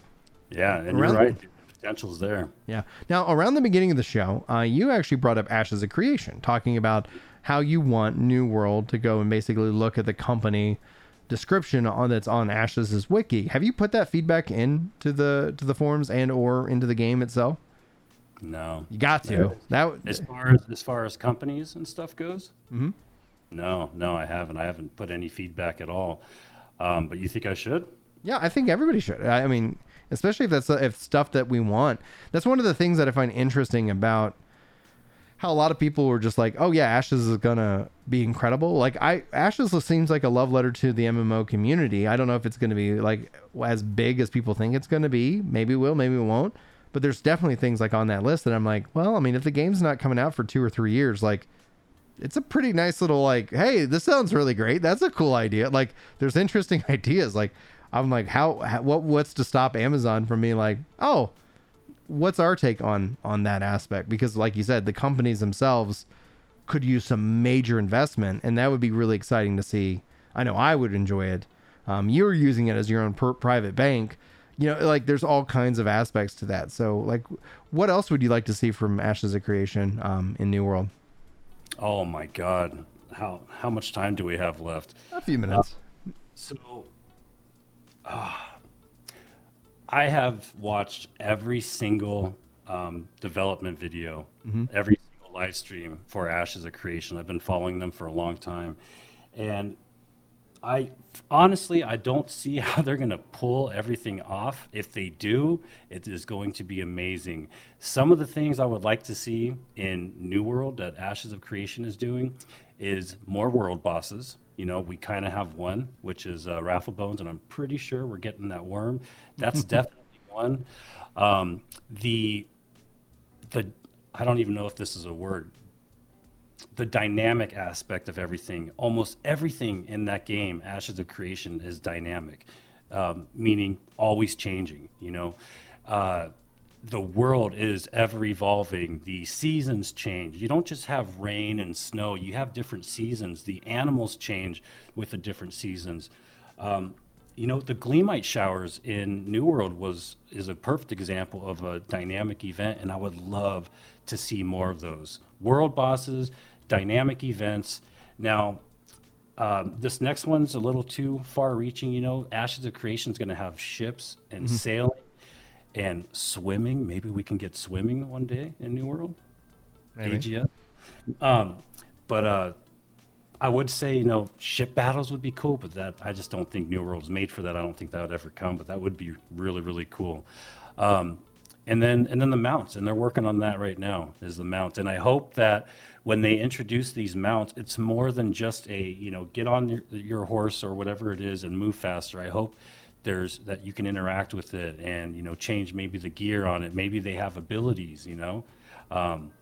yeah, and you're right, the potential's there. Yeah. Now around the beginning of the show, you actually brought up Ashes of Creation, talking about how you want New World to go and basically look at the company description that's on Ashes's wiki. Have you put that feedback into the forums and or into the game itself? No. You got to. No. As far as companies and stuff goes? Mm-hmm. No, I haven't. I haven't put any feedback at all. But you think I should? Yeah, I think everybody should. I mean, especially if stuff that we want. That's one of the things that I find interesting about how a lot of people were just like, oh yeah, Ashes is gonna be incredible. Like, Ashes seems like a love letter to the MMO community. I don't know if it's gonna be like as big as people think it's gonna be. Maybe it will, maybe it won't. But there's definitely things like on that list that I'm like, well, I mean, if the game's not coming out for 2 or 3 years, like, it's a pretty nice little, like, hey, this sounds really great. That's a cool idea. Like, there's interesting ideas. Like, I'm like, what's to stop Amazon from being like, oh, what's our take on that aspect? Because like you said, the companies themselves could use some major investment, and that would be really exciting to see. I know I would enjoy it. You're using it as your own private bank. You know, like, there's all kinds of aspects to that. So, like, what else would you like to see from Ashes of Creation in New World? Oh my God, how much time do we have left? A few minutes. I have watched every single development video, mm-hmm. every single live stream for Ashes of Creation. I've been following them for a long time, and I honestly don't see how they're going to pull everything off. If they do, it is going to be amazing. Some of the things I would like to see in New World that Ashes of Creation is doing is more world bosses. You know, we kind of have one, which is Rafflebones, and I'm pretty sure we're getting that worm. That's definitely one. I don't even know if this is a word. The dynamic aspect of everything, almost everything in that game, Ashes of Creation, is dynamic, meaning always changing. You know, the world is ever evolving. The seasons change. You don't just have rain and snow. You have different seasons. The animals change with the different seasons. You know, the Gleamite showers in New World is a perfect example of a dynamic event, and I would love to see more of those. World bosses, dynamic events. Now, this next one's a little too far-reaching. You know, Ashes of Creation is going to have ships and mm-hmm. sailing and swimming. Maybe we can get swimming one day in New World. Maybe. But I would say, you know, ship battles would be cool, but that I just don't think New World's made for that. I don't think that would ever come, but that would be really, really cool. And then the mounts, and they're working on that right now, is the mount. And I hope that when they introduce these mounts, it's more than just a, you know, get on your horse or whatever it is and move faster. I hope that you can interact with it and, you know, change maybe the gear on it. Maybe they have abilities, you know.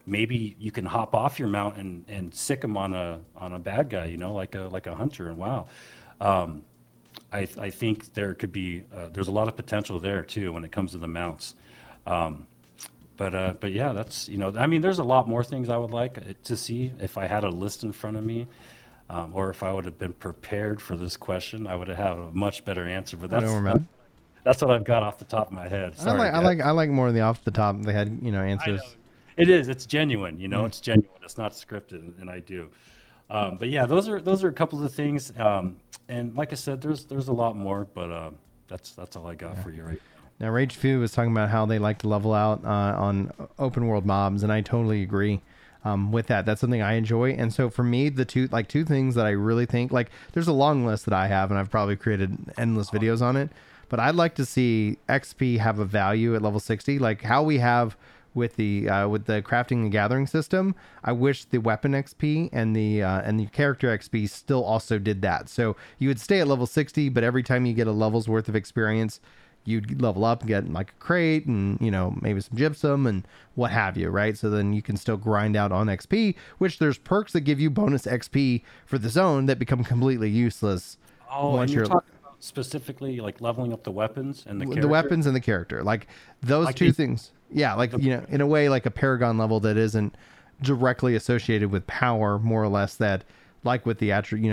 Maybe you can hop off your mount and sick them on a bad guy, you know, like a hunter. And wow. I think there could be, there's a lot of potential there too when it comes to the mounts. But yeah, that's, you know, I mean, there's a lot more things I would like to see if I had a list in front of me, or if I would have been prepared for this question, I would have had a much better answer, but that's what I've got off the top of my head. Sorry, I like more of the off the top of the head, you know, answers. It's genuine, you know, it's genuine. It's not scripted, and I do. But yeah, those are a couple of the things. And like I said, there's a lot more, but, that's all I got for you right now. Now, Rage Few was talking about how they like to level out on open world mobs, and I totally agree with that. That's something I enjoy. And so for me, the two things that I really think, like, there's a long list that I have, and I've probably created endless videos on it, but I'd like to see XP have a value at level 60, like how we have with the crafting and gathering system. I wish the weapon XP and the character XP still also did that. So you would stay at level 60, but every time you get a level's worth of experience, you'd level up and get like a crate and, you know, maybe some gypsum and what have you, right? So then you can still grind out on XP, which there's perks that give you bonus XP for the zone that become completely useless. Oh, and you're talking about specifically like leveling up the weapons and the character? The weapons and the character. Like those two things. Yeah, like, you know, in a way like a Paragon level that isn't directly associated with power, more or less, that like with the aptitude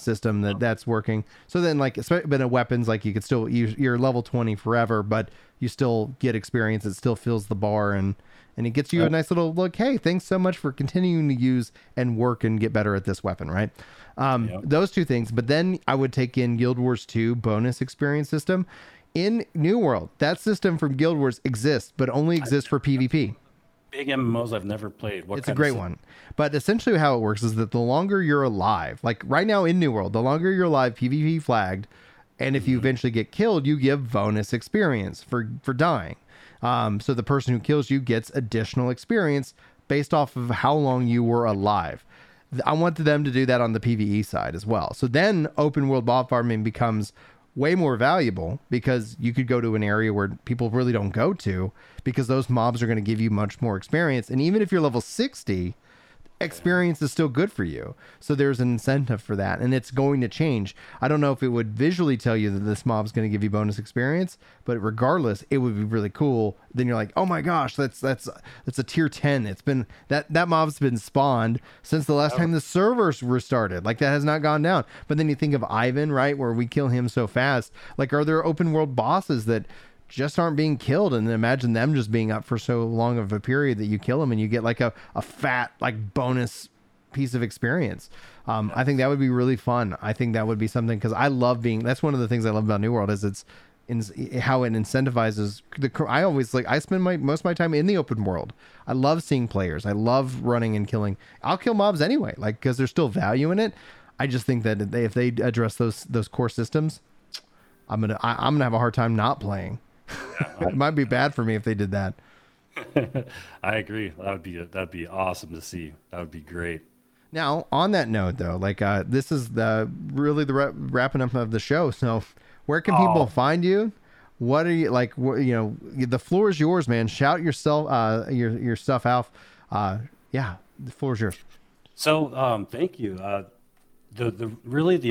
system that's working. So then, like, but in weapons, like, you could still use your level 20 forever, but you still get experience. It still fills the bar, and it gets you a nice little look. Hey, thanks so much for continuing to use and work and get better at this weapon, right? Those two things. But then I would take in Guild Wars 2 bonus experience system in New World. That system from Guild Wars exists, but only exists for PvP. Big MMOs I've never played. It's a great one. But essentially how it works is that the longer you're alive, like right now in New World, the longer you're alive, PvP flagged, and if you eventually get killed, you give bonus experience for dying. So the person who kills you gets additional experience based off of how long you were alive. I want them to do that on the PvE side as well. So then open world mob farming becomes way more valuable because you could go to an area where people really don't go to because those mobs are going to give you much more experience. And even if you're level 60, experience is still good for you. So there's an incentive for that, and it's going to change. I don't know if it would visually tell you that this mob's going to give you bonus experience, but regardless, it would be really cool. Then you're like, oh my gosh, that's a tier 10. It's been that mob's been spawned since the last time the servers were started. Like, that has not gone down. But then you think of Ivan, right, where we kill him so fast. Like, are there open world bosses that just aren't being killed? And then imagine them just being up for so long of a period that you kill them and you get like a fat, like, bonus piece of experience. Yes. I think that would be really fun. I think that would be something, because I love being, that's one of the things I love about New World is it's in how it incentivizes the, I always like, I spend most of my time in the open world. I love seeing players. I love running and killing. I'll kill mobs anyway, like, because there's still value in it. I just think that if they address those core systems, I'm gonna have a hard time not playing. It might be bad for me if they did that. I agree. That'd be awesome to see. That would be great. Now, on that note, though, like, this is the wrapping up of the show. So, where can people find you? What are you like? The floor is yours, man. Shout yourself, your stuff out. Yeah, the floor is yours. So, thank you. The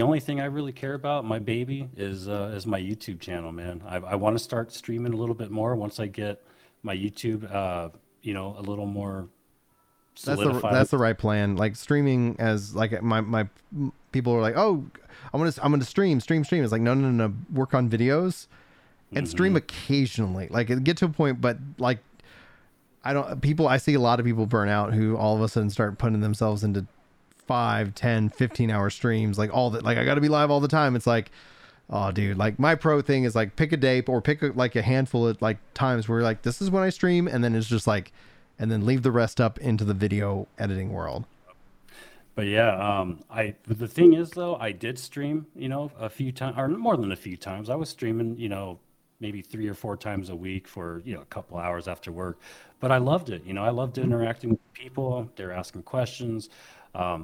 only thing I really care about, my baby, is my YouTube channel, man. I want to start streaming a little bit more once I get my YouTube, a little more solidified. That's the right plan. Like, streaming, as like my people are like, oh, I'm gonna stream. It's like, no, work on videos and stream occasionally. Like, get to a point, but like, I see a lot of people burn out who all of a sudden start putting themselves into 5, 10, 15-hour streams, like, all that, like, I got to be live all the time. It's like, oh, dude, like, my pro thing is like, pick a day or pick a handful of like times where you're like, this is when I stream, and then it's just like, and then leave the rest up into the video editing world. But yeah, the thing is, though, I did stream, a few times, or more than a few times. I was streaming, maybe 3 or 4 times a week for, a couple hours after work, but I loved it. I loved interacting with people. They're asking questions.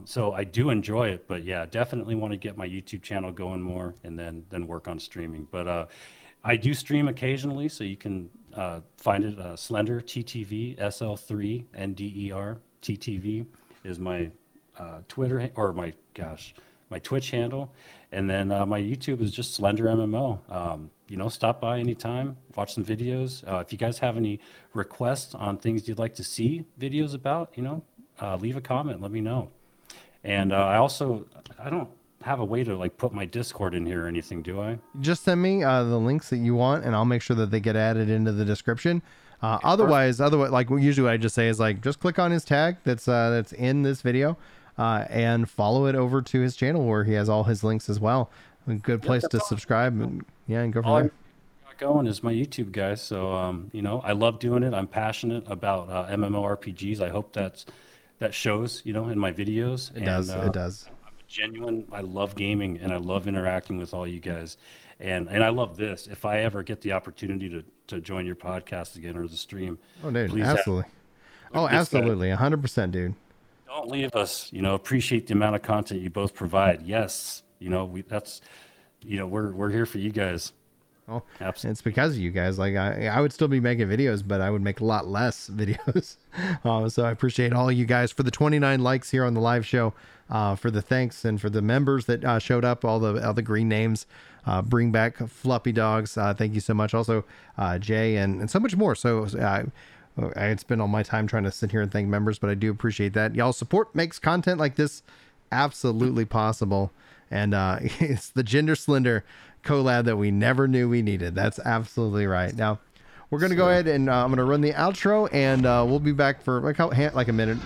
So I do enjoy it, but yeah, definitely want to get my YouTube channel going more and then work on streaming. But I do stream occasionally, so you can find it. Slender TTV, SL3 NDER TTV is my Twitter, or my Twitch handle, and then my YouTube is just Slender MMO. Stop by anytime, watch some videos. If you guys have any requests on things you'd like to see videos about, leave a comment, let me know. And I don't have a way to like put my Discord in here or anything, do I? Just send me the links that you want, and I'll make sure that they get added into the description. Otherwise, like, usually what I just say is like, just click on his tag that's in this video, and follow it over to his channel where he has all his links as well. A good place to subscribe and go from there. Going is my YouTube, guys. So I love doing it. I'm passionate about MMORPGs. I hope that shows, in my videos. It does. I'm genuine. I love gaming, and I love interacting with all you guys. And I love this. If I ever get the opportunity to join your podcast again or the stream. Oh, dude, absolutely. Absolutely. 100%, dude. Don't leave us. Appreciate the amount of content you both provide. Yes. We're here for you guys. Oh, absolutely. It's because of you guys. Like, I would still be making videos, but I would make a lot less videos. So I appreciate all of you guys for the 29 likes here on the live show, for the thanks, and for the members that showed up, all the green names, bring back Fluffy Dogs. Thank you so much. Also, Jay and so much more. So I had spent all my time trying to sit here and thank members, but I do appreciate that. Y'all support makes content like this absolutely possible. And it's the Gender Slender collab that we never knew we needed. That's absolutely right. Now we're going to go ahead and I'm going to run the outro, and we'll be back for like a minute,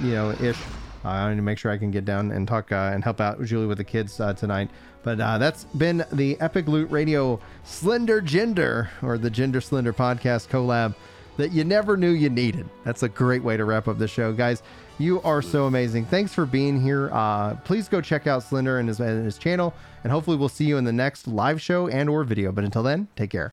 ish. I need to make sure I can get down and talk and help out Julie with the kids tonight. But that's been the Epic Loot Radio Slender Gender, or the Gender Slender podcast collab that you never knew you needed. That's a great way to wrap up the show, guys. You are so amazing. Thanks for being here. Please go check out Slender and his channel, and hopefully we'll see you in the next live show and or video. But until then, take care.